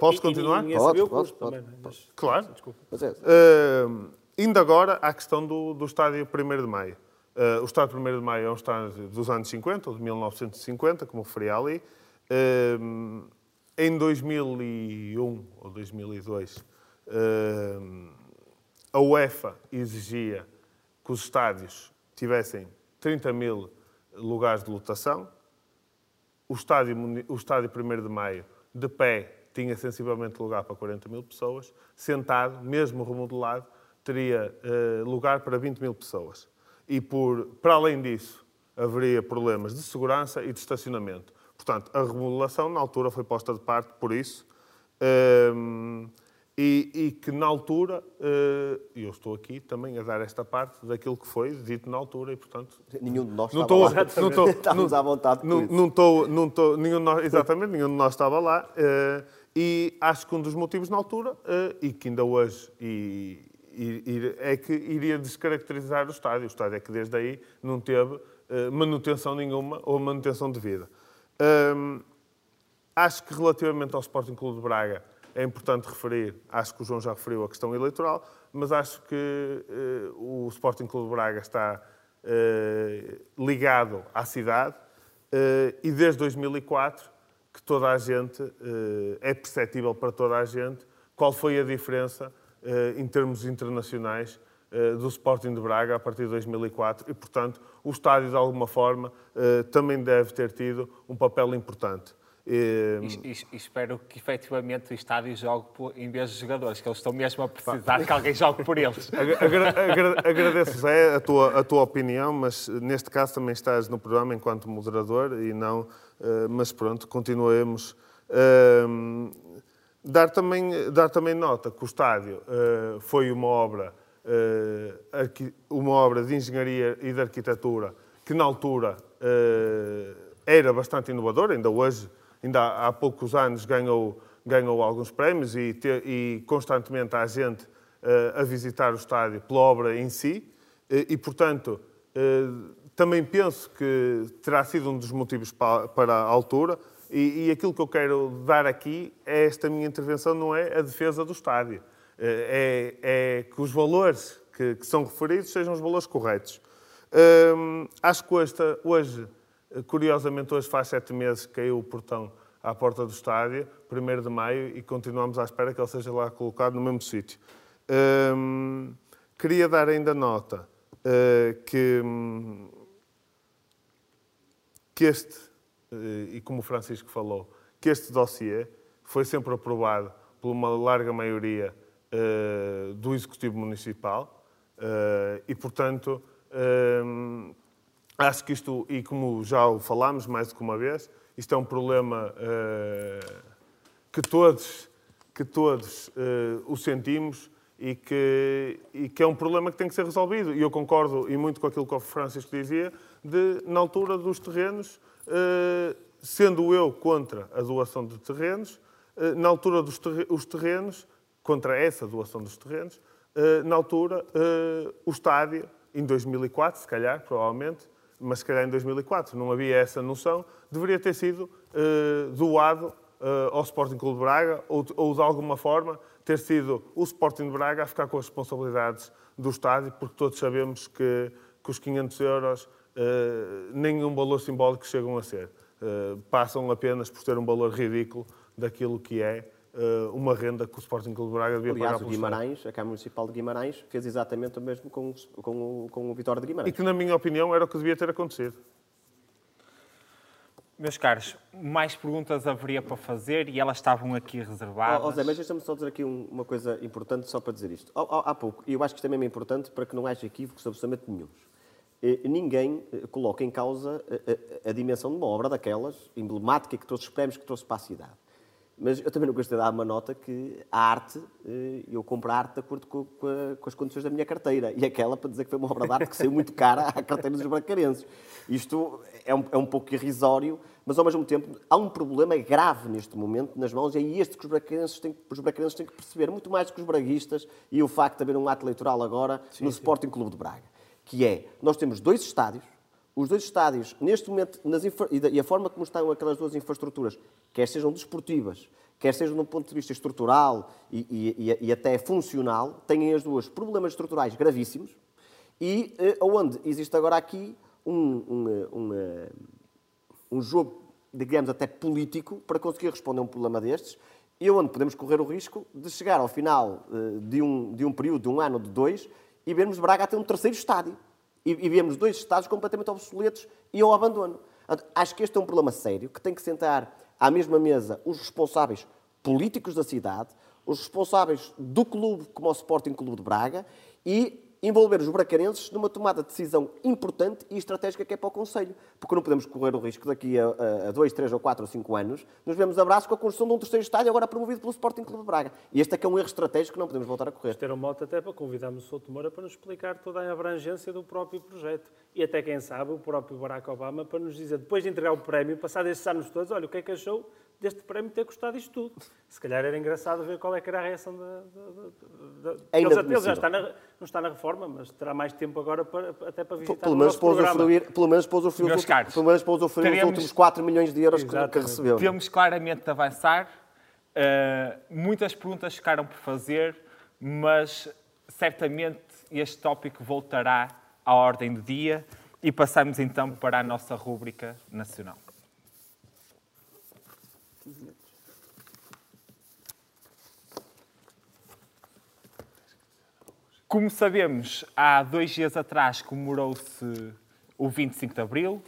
Posso continuar? Pode. Claro. Desculpa. Ainda agora, à questão do Estádio 1 de Maio. O Estádio 1 de Maio é um estádio dos anos 50, ou de 1950, como referi ali. Em 2001 ou 2002, a UEFA exigia que os estádios tivessem 30 mil lugares de lotação. O estádio 1 de Maio, de pé, tinha sensivelmente lugar para 40 mil pessoas. Sentado, mesmo remodelado, teria lugar para 20 mil pessoas. E, para além disso, haveria problemas de segurança e de estacionamento. Portanto, a remodelação, na altura, foi posta de parte por isso. E que, na altura, eu estou aqui também a dar esta parte daquilo que foi dito na altura e, portanto... Nenhum de nós estava lá. Estávamos à vontade com isso. Exatamente, nenhum de nós estava lá. E acho que um dos motivos, na altura, e que ainda hoje... é que iria descaracterizar o estádio. O estádio é que desde aí não teve manutenção nenhuma ou manutenção devida. Acho que relativamente ao Sporting Clube de Braga é importante referir, acho que o João já referiu a questão eleitoral, mas acho que o Sporting Clube de Braga está ligado à cidade e desde 2004 que toda a gente, é perceptível para toda a gente qual foi a diferença em termos internacionais do Sporting de Braga a partir de 2004 e, portanto, o estádio, de alguma forma, também deve ter tido um papel importante. E espero que, efetivamente, o estádio jogue em vez de jogadores, que eles estão mesmo a precisar que alguém jogue por eles. Agradeço, Zé, a tua opinião, mas neste caso também estás no programa enquanto moderador e não... mas pronto, continuemos... Dar também nota que o estádio foi uma obra de engenharia e de arquitetura que, na altura, era bastante inovadora. Ainda hoje, ainda há poucos anos, ganhou alguns prémios e constantemente há gente a visitar o estádio pela obra em si. Portanto, também penso que terá sido um dos motivos para a altura. E aquilo que eu quero dar aqui, esta minha intervenção, não é a defesa do estádio. É que os valores que são referidos sejam os valores corretos. Acho que hoje, curiosamente, hoje faz 7 meses que caiu o portão à porta do estádio, 1 de maio, e continuamos à espera que ele seja lá colocado no mesmo sítio. Queria dar ainda nota que este... e como o Francisco falou, que este dossiê foi sempre aprovado por uma larga maioria do Executivo Municipal e, portanto, acho que isto, e como já o falámos mais do que uma vez, isto é um problema que todos o sentimos e que é um problema que tem que ser resolvido. E eu concordo e muito com aquilo que o Francisco dizia, de, na altura dos terrenos, sendo eu contra a doação de terrenos, na altura dos terrenos, contra essa doação dos terrenos, na altura, o estádio, em 2004, se calhar, provavelmente, mas se calhar em 2004, não havia essa noção, deveria ter sido doado ao Sporting Clube de Braga ou de alguma forma ter sido o Sporting de Braga a ficar com as responsabilidades do estádio, porque todos sabemos que os 500 euros nenhum valor simbólico chegam a ser. Passam apenas por ter um valor ridículo daquilo que é uma renda que o Sporting Clube de Braga devia pagar pelo Guimarães, a Câmara Municipal de Guimarães fez exatamente o mesmo com o Vitória de Guimarães. E que, na minha opinião, era o que devia ter acontecido. Meus caros, mais perguntas haveria para fazer e elas estavam aqui reservadas. José, mas deixa-me só dizer aqui uma coisa importante, só para dizer isto. Há pouco, e eu acho que isto é mesmo importante para que não haja equívocos absolutamente nenhum. Ninguém coloca em causa a dimensão de uma obra daquelas, emblemática, que trouxe os prémios que trouxe para a cidade. Mas eu também não gostaria de dar uma nota que a arte, eu compro a arte de acordo com as condições da minha carteira. E aquela, para dizer que foi uma obra de arte que saiu muito cara à carteira dos bracarenses. Isto é um pouco irrisório, mas ao mesmo tempo há um problema grave neste momento nas mãos, e é este que os bracarenses têm que perceber, muito mais do que os braguistas, e o facto de haver um ato eleitoral agora no Sporting Clube de Braga. Que é, nós temos dois estádios, os dois estádios, neste momento, e a forma como estão aquelas duas infraestruturas, quer sejam desportivas, quer sejam do ponto de vista estrutural e até funcional, têm as duas problemas estruturais gravíssimos, e onde existe agora aqui um jogo, digamos, até político, para conseguir responder a um problema destes, e onde podemos correr o risco de chegar ao final de um período, de um ano ou de dois, e vermos Braga até um terceiro estádio. E vemos dois estádios completamente obsoletos e ao abandono. Acho que este é um problema sério, que tem que sentar à mesma mesa os responsáveis políticos da cidade, os responsáveis do clube, como o Sporting Clube de Braga, e envolver os bracarenses numa tomada de decisão importante e estratégica que é para o Conselho. Porque não podemos correr o risco daqui a 2, 3, 4 ou 5 anos, nos vemos abraço com a construção de um terceiro estádio, agora promovido pelo Sporting Clube de Braga. E este é que é um erro estratégico que não podemos voltar a correr. Ter um mote até para convidarmos o Souto Moura para nos explicar toda a abrangência do próprio projeto. E até, quem sabe, o próprio Barack Obama para nos dizer, depois de entregar o prémio, passados estes anos todos, olha, o que é que achou deste prémio ter custado isto tudo? Se calhar era engraçado ver qual é que era a reação da... É inadmissível. Não está na reforma, mas terá mais tempo agora até para visitar o nosso programa. Pelo menos para usufruir os últimos 4 milhões de euros que recebeu. Temos claramente de avançar. Muitas perguntas ficaram por fazer, mas certamente este tópico voltará à ordem do dia e passamos então para a nossa rúbrica nacional. Como sabemos, há 2 dias atrás comemorou-se o 25 de Abril,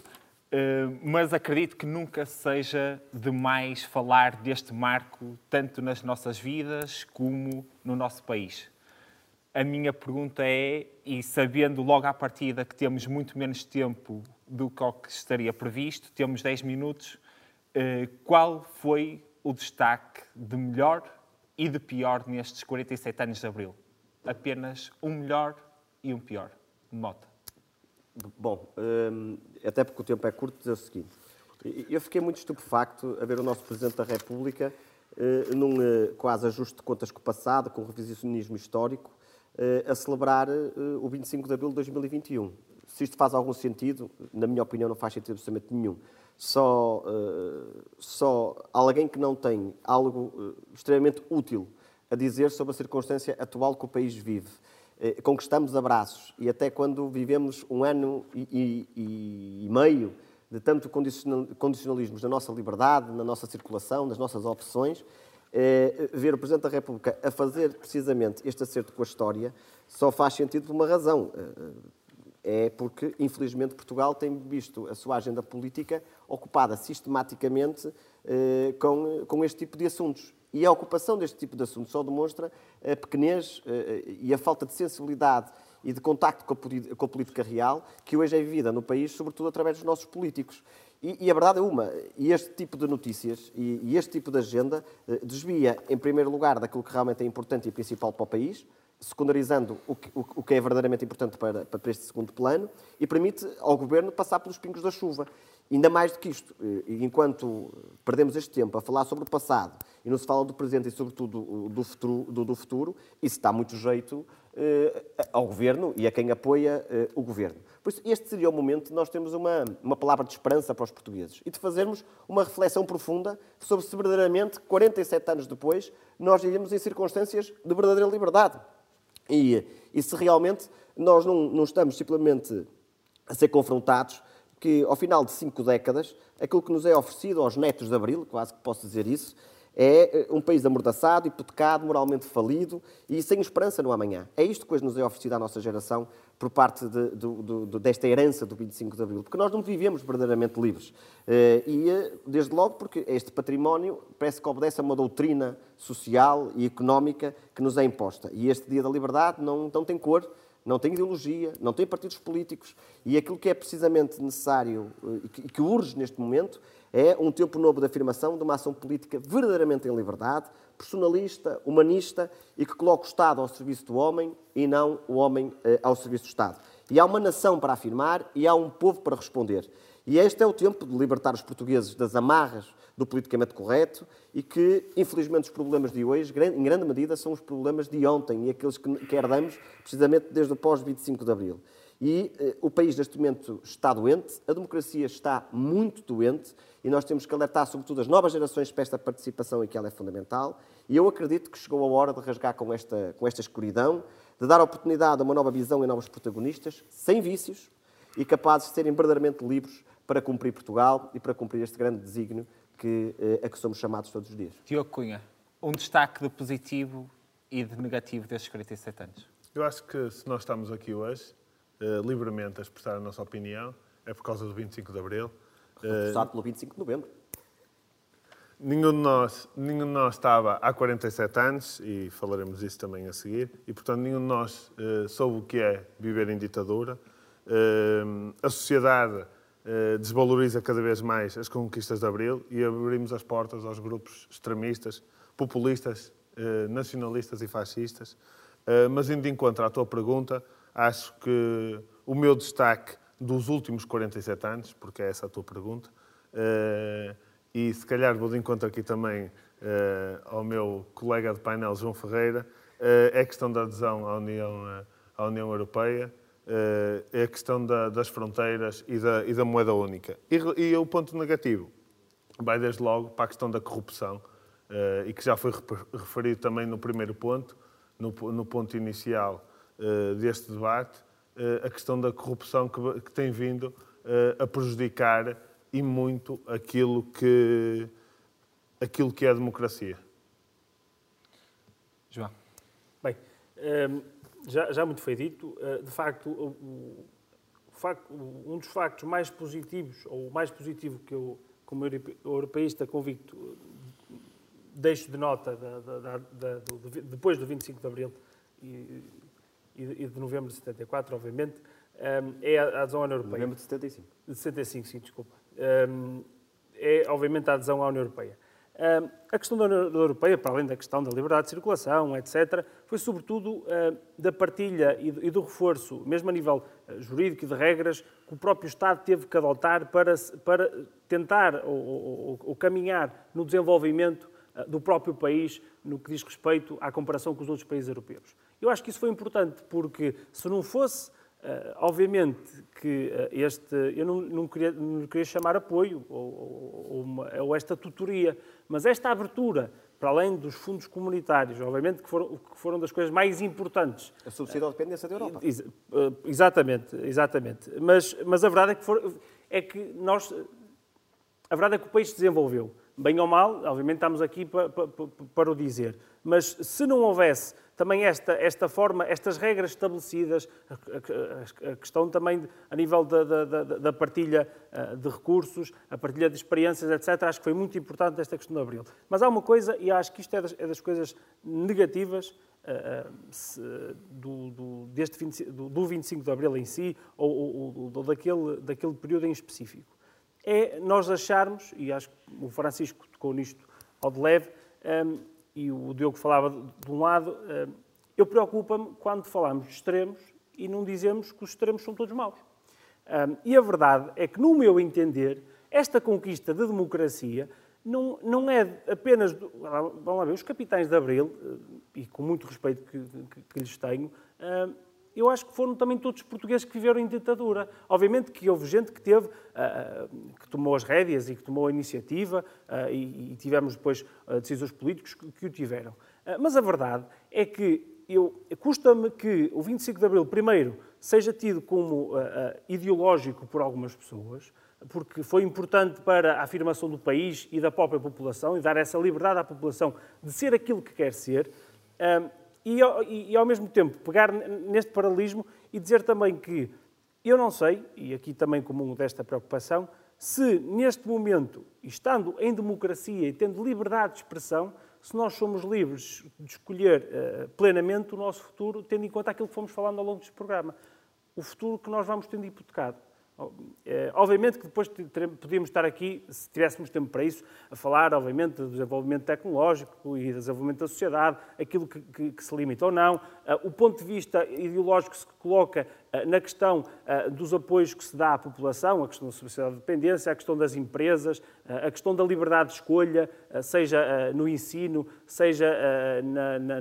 mas acredito que nunca seja demais falar deste marco, tanto nas nossas vidas como no nosso país. A minha pergunta é, e sabendo logo à partida que temos muito menos tempo do que o que estaria previsto, temos 10 minutos, qual foi o destaque de melhor e de pior nestes 47 anos de Abril? Apenas um melhor e um pior. Mota. Bom, até porque o tempo é curto, dizer o seguinte. Eu fiquei muito estupefacto a ver o nosso Presidente da República num quase ajuste de contas com o passado, com o revisionismo histórico, a celebrar o 25 de Abril de 2021. Se isto faz algum sentido, na minha opinião não faz sentido absolutamente nenhum. Só alguém que não tem algo extremamente útil a dizer sobre a circunstância atual que o país vive. Conquistamos abraços e até quando vivemos um ano e meio de tanto condicionalismo na nossa liberdade, na nossa circulação, nas nossas opções, ver o Presidente da República a fazer precisamente este acerto com a história só faz sentido por uma razão. É porque, infelizmente, Portugal tem visto a sua agenda política ocupada sistematicamente com este tipo de assuntos. E a ocupação deste tipo de assunto só demonstra a pequenez e a falta de sensibilidade e de contacto com a política real que hoje é vivida no país, sobretudo através dos nossos políticos. E a verdade é uma, e este tipo de notícias e este tipo de agenda desvia, em primeiro lugar, daquilo que realmente é importante e principal para o país, secundarizando o que é verdadeiramente importante para este segundo plano, e permite ao Governo passar pelos pingos da chuva. Ainda mais do que isto, enquanto perdemos este tempo a falar sobre o passado e não se fala do presente e, sobretudo, do futuro, isso dá muito jeito ao Governo e a quem apoia o Governo. Por isso, este seria o momento de nós termos uma palavra de esperança para os portugueses e de fazermos uma reflexão profunda sobre se verdadeiramente, 47 anos depois, nós iremos em circunstâncias de verdadeira liberdade. E se realmente nós não estamos simplesmente a ser confrontados que, ao final de 5 décadas, aquilo que nos é oferecido aos netos de Abril, quase que posso dizer isso, é um país amordaçado, hipotecado, moralmente falido e sem esperança no amanhã. É isto que hoje nos é oferecido à nossa geração por parte desta herança do 25 de Abril, porque nós não vivemos verdadeiramente livres. E, desde logo, porque este património parece que obedece a uma doutrina social e económica que nos é imposta. E este Dia da Liberdade não tem cor, não tem ideologia, não tem partidos políticos, e aquilo que é precisamente necessário e que urge neste momento é um tempo novo de afirmação de uma ação política verdadeiramente em liberdade, personalista, humanista e que coloque o Estado ao serviço do homem e não o homem ao serviço do Estado. E há uma nação para afirmar e há um povo para responder. E este é o tempo de libertar os portugueses das amarras do politicamente correto e que, infelizmente, os problemas de hoje, em grande medida, são os problemas de ontem e aqueles que herdamos precisamente desde o pós-25 de Abril. E o país, neste momento, está doente, a democracia está muito doente e nós temos que alertar, sobretudo, as novas gerações para esta participação e que ela é fundamental. E eu acredito que chegou a hora de rasgar com esta escuridão, de dar oportunidade a uma nova visão e novos protagonistas, sem vícios e capazes de serem verdadeiramente livres para cumprir Portugal e para cumprir este grande desígnio a que somos chamados todos os dias. Diogo Cunha, um destaque de positivo e de negativo destes 47 anos? Eu acho que se nós estamos aqui hoje, livremente a expressar a nossa opinião, é por causa do 25 de Abril. Repressado pelo 25 de Novembro. Nenhum de nós estava há 47 anos, e falaremos disso também a seguir, e portanto nenhum de nós soube o que é viver em ditadura. A sociedade desvaloriza cada vez mais as conquistas de Abril e abrimos as portas aos grupos extremistas, populistas, nacionalistas e fascistas. Mas, indo de encontro à tua pergunta, acho que o meu destaque dos últimos 47 anos, porque é essa a tua pergunta, e se calhar vou de encontro aqui também ao meu colega de painel, João Ferreira, é a questão da adesão à União Europeia, é a questão das fronteiras e da moeda única. E o ponto negativo vai desde logo para a questão da corrupção, e que já foi referido também no primeiro ponto, no ponto inicial deste debate, a questão da corrupção que tem vindo a prejudicar e muito aquilo que é a democracia. João. Bem, já muito foi dito. De facto, um dos factos mais positivos, ou o mais positivo que eu, como europeísta convicto, deixo de nota depois do 25 de Abril e de Novembro de 74, obviamente, é a adesão à União Europeia. Novembro de 75. De 75, sim, desculpa. É, obviamente, a adesão à União Europeia. A questão da União Europeia, para além da questão da liberdade de circulação, etc., foi sobretudo da partilha e do reforço, mesmo a nível jurídico e de regras, que o próprio Estado teve que adotar para tentar ou caminhar no desenvolvimento do próprio país no que diz respeito à comparação com os outros países europeus. Eu acho que isso foi importante, porque se não fosse, obviamente, que eu não queria chamar apoio ou esta tutoria, mas esta abertura, para além dos fundos comunitários, obviamente que foram das coisas mais importantes. A subsídio à dependência da Europa. Exatamente. Mas a verdade é que o país se desenvolveu. Bem ou mal, obviamente estamos aqui para o dizer. Mas se não houvesse também esta forma, estas regras estabelecidas, a questão também a nível da partilha de recursos, a partilha de experiências, etc., acho que foi muito importante esta questão de Abril. Mas há uma coisa, e acho que isto é das coisas negativas do 25 de Abril em si, ou daquele período em específico. É nós acharmos, e acho que o Francisco tocou nisto ao de leve, e o Diogo falava de um lado, eu preocupa-me quando falamos de extremos e não dizemos que os extremos são todos maus. E a verdade é que, no meu entender, esta conquista da democracia não é apenas... Vamos lá ver, os capitães de Abril, e com muito respeito que lhes tenho, eu acho que foram também todos os portugueses que viveram em ditadura. Obviamente que houve gente que teve, que tomou as rédeas e que tomou a iniciativa e tivemos depois decisores políticos que o tiveram. Mas a verdade é que custa-me que o 25 de Abril, primeiro, seja tido como ideológico por algumas pessoas, porque foi importante para a afirmação do país e da própria população e dar essa liberdade à população de ser aquilo que quer ser. E, ao mesmo tempo, pegar neste paralelismo e dizer também que eu não sei, e aqui também comungo desta preocupação, se neste momento, estando em democracia e tendo liberdade de expressão, se nós somos livres de escolher plenamente o nosso futuro, tendo em conta aquilo que fomos falando ao longo deste programa. O futuro que nós vamos tendo hipotecado. Obviamente que depois podíamos estar aqui, se tivéssemos tempo para isso, a falar, obviamente, do desenvolvimento tecnológico e do desenvolvimento da sociedade, aquilo que se limita ou não, o ponto de vista ideológico que se coloca na questão dos apoios que se dá à população, a questão da sociedade de dependência, a questão das empresas, a questão da liberdade de escolha, seja no ensino, seja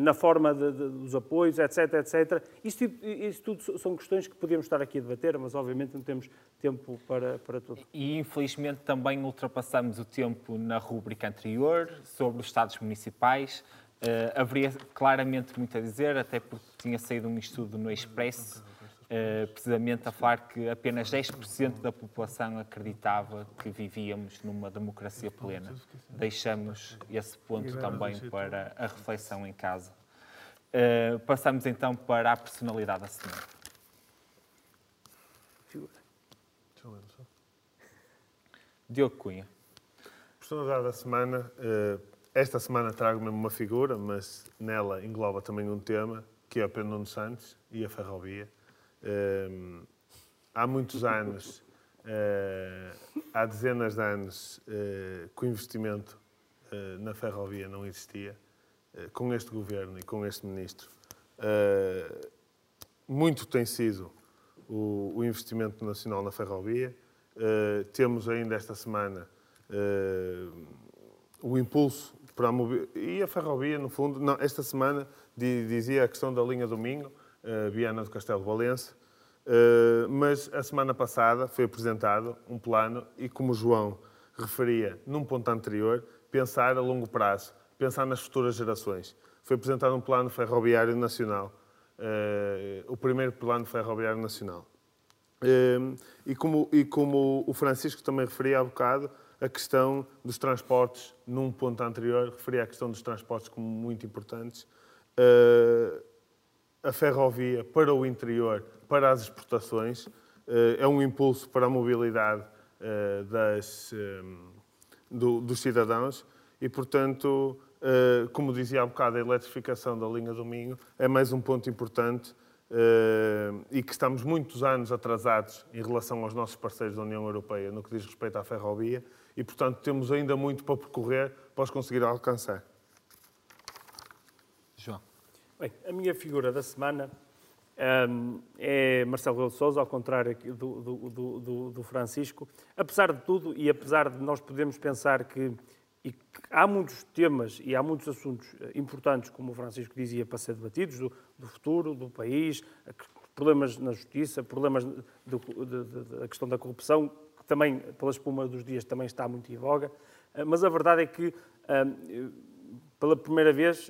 na forma dos apoios, etc., etc. Isso tudo são questões que podíamos estar aqui a debater, mas obviamente não temos tempo para tudo. E infelizmente também ultrapassamos o tempo na rúbrica anterior, sobre os Estados Municipais. Haveria claramente muito a dizer, até porque tinha saído um estudo no Expresso, precisamente a falar que apenas 10% da população acreditava que vivíamos numa democracia plena. Deixamos esse ponto também para a reflexão em casa. Passamos então para a personalidade da semana. Diogo Cunha. Personalidade da semana. Esta semana trago mesmo uma figura, mas nela engloba também um tema, que é o Pedro Nunes Santos e a ferrovia. Há muitos anos, há dezenas de anos, que o investimento na ferrovia não existia. Com este governo e com este ministro, muito tem sido o investimento nacional na ferrovia. Temos ainda esta semana o impulso para a mobilidade. E a ferrovia, no fundo, não, esta semana dizia a questão da linha do Minho, Viana do Castelo de Valença, mas a semana passada foi apresentado um plano e, como o João referia num ponto anterior, pensar a longo prazo, pensar nas futuras gerações. Foi apresentado um plano ferroviário nacional, o primeiro plano ferroviário nacional. E como o Francisco também referia há bocado, a questão dos transportes, num ponto anterior, referia a questão dos transportes como muito importantes. A ferrovia para o interior, para as exportações, é um impulso para a mobilidade dos cidadãos e, portanto, como dizia há bocado, a eletrificação da linha do Minho é mais um ponto importante e que estamos muitos anos atrasados em relação aos nossos parceiros da União Europeia no que diz respeito à ferrovia e, portanto, temos ainda muito para percorrer para os conseguir alcançar. João. Bem, a minha figura da semana é Marcelo Rebelo de Sousa, ao contrário do Francisco. Apesar de tudo, e apesar de nós podermos pensar que há muitos temas e há muitos assuntos importantes, como o Francisco dizia, para ser debatidos, do futuro, do país, problemas na justiça, problemas da questão da corrupção, que também, pela espuma dos dias, também está muito em voga. Mas a verdade é que... Pela primeira vez,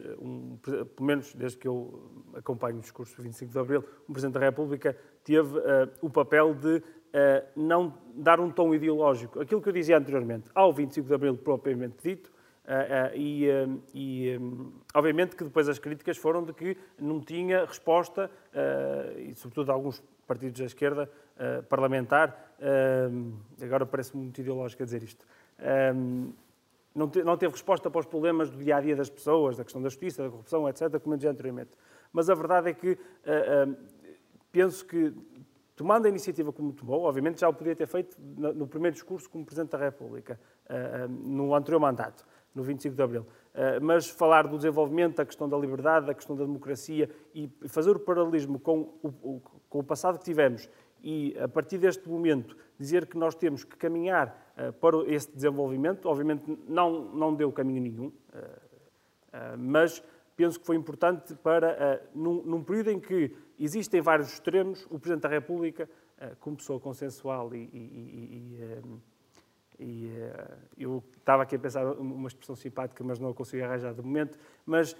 pelo menos desde que eu acompanho o discurso do 25 de Abril, o Presidente da República teve o papel de não dar um tom ideológico, aquilo que eu dizia anteriormente, ao 25 de Abril propriamente dito, obviamente que depois as críticas foram de que não tinha resposta, e sobretudo de alguns partidos da esquerda parlamentar, agora parece-me muito ideológico a dizer isto, não teve resposta para os problemas do dia-a-dia das pessoas, da questão da justiça, da corrupção, etc., como eu dizia anteriormente. Mas a verdade é que penso que, tomando a iniciativa como tomou, obviamente já o podia ter feito no primeiro discurso como Presidente da República, no anterior mandato, no 25 de Abril. Mas falar do desenvolvimento, da questão da liberdade, da questão da democracia e fazer o paralelismo com o passado que tivemos e, a partir deste momento, dizer que nós temos que caminhar para este desenvolvimento, obviamente não deu caminho nenhum, mas penso que foi importante para, num período em que existem vários extremos, o Presidente da República, como pessoa consensual eu estava aqui a pensar uma expressão simpática, mas não a consigo arranjar de momento, mas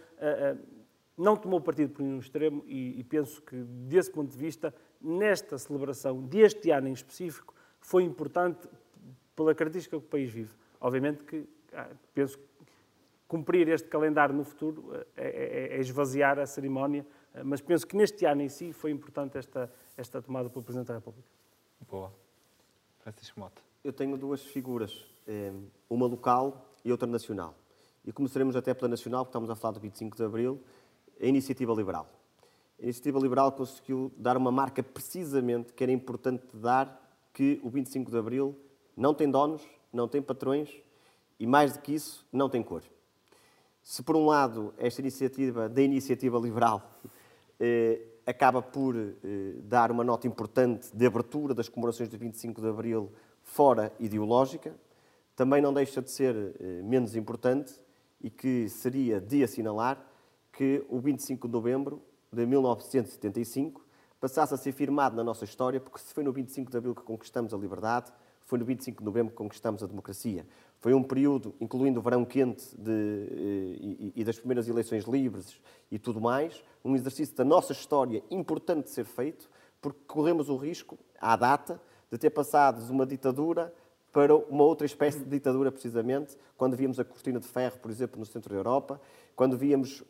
não tomou partido por nenhum extremo e penso que, desse ponto de vista, nesta celebração deste ano em específico, foi importante pela característica que o país vive. Obviamente que penso que cumprir este calendário no futuro é esvaziar a cerimónia, mas penso que neste ano em si foi importante esta tomada pelo Presidente da República. Boa. Francisco Mota. Eu tenho duas figuras, uma local e outra nacional. E começaremos até pela nacional, porque estamos a falar do 25 de Abril, a Iniciativa Liberal. A Iniciativa Liberal conseguiu dar uma marca precisamente que era importante dar, que o 25 de Abril não tem donos, não tem patrões e, mais do que isso, não tem cor. Se, por um lado, esta iniciativa da Iniciativa Liberal acaba por dar uma nota importante de abertura das comemorações do 25 de Abril fora ideológica, também não deixa de ser menos importante e que seria de assinalar que o 25 de Novembro de 1975, passasse a ser firmado na nossa história, porque se foi no 25 de Abril que conquistamos a liberdade, foi no 25 de Novembro que conquistamos a democracia. Foi um período, incluindo o verão quente e das primeiras eleições livres e tudo mais, um exercício da nossa história importante de ser feito, porque corremos o risco, à data, de ter passado de uma ditadura para uma outra espécie de ditadura, precisamente, quando víamos a cortina de ferro, por exemplo, no centro da Europa, quando víamos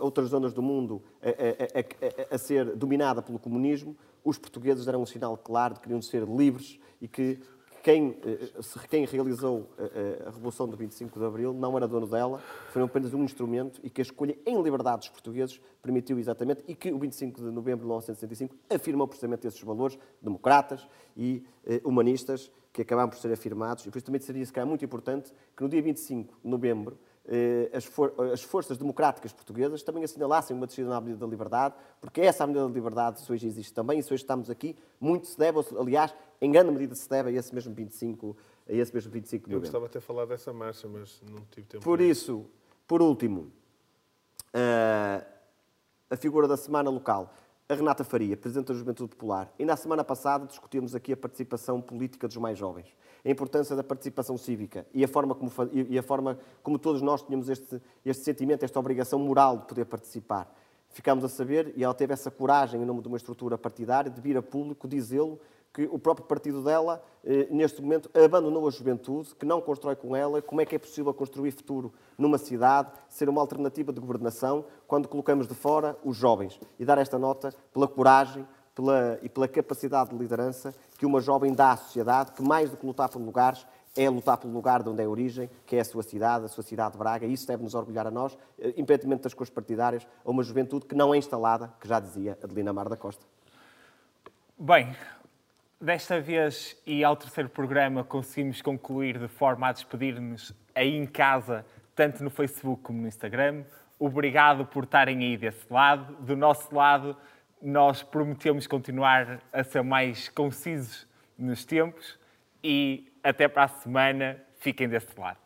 outras zonas do mundo a ser dominada pelo comunismo, os portugueses deram um sinal claro de que queriam ser livres e que quem realizou a Revolução do 25 de Abril não era dono dela, foi apenas um instrumento e que a escolha em liberdade dos portugueses permitiu exatamente e que o 25 de novembro de 1965 afirmou precisamente esses valores democratas e humanistas que acabaram por ser afirmados. E por isso também seria, se calhar, muito importante que no dia 25 de novembro as forças democráticas portuguesas também assinalassem uma descida na Avenida da Liberdade, porque essa Avenida da Liberdade, se hoje existe também, e se hoje estamos aqui, muito se deve, aliás, em grande medida se deve a esse mesmo 25 de novembro. Eu gostava de ter falado dessa marcha, mas não tive tempo. Por isso, por último, a figura da semana local, a Renata Faria, Presidente da Juventude Popular. E na semana passada discutimos aqui a participação política dos mais jovens, a importância da participação cívica e a forma como todos nós tínhamos este sentimento, esta obrigação moral de poder participar. Ficámos a saber, e ela teve essa coragem, em nome de uma estrutura partidária, de vir a público dizê-lo, que o próprio partido dela, neste momento, abandonou a juventude, que não constrói com ela. Como é que é possível construir futuro numa cidade, ser uma alternativa de governação, quando colocamos de fora os jovens? E dar esta nota pela coragem e pela capacidade de liderança que uma jovem dá à sociedade, que mais do que lutar por lugares, é lutar pelo lugar de onde é a origem, que é a sua cidade de Braga, e isso deve-nos orgulhar a nós, independentemente das cores partidárias, a uma juventude que não é instalada, que já dizia Adelina Mar da Costa. Bem, desta vez e ao terceiro programa conseguimos concluir de forma a despedir-nos aí em casa, tanto no Facebook como no Instagram. Obrigado por estarem aí desse lado. Do nosso lado, nós prometemos continuar a ser mais concisos nos tempos e até para a semana, fiquem desse lado.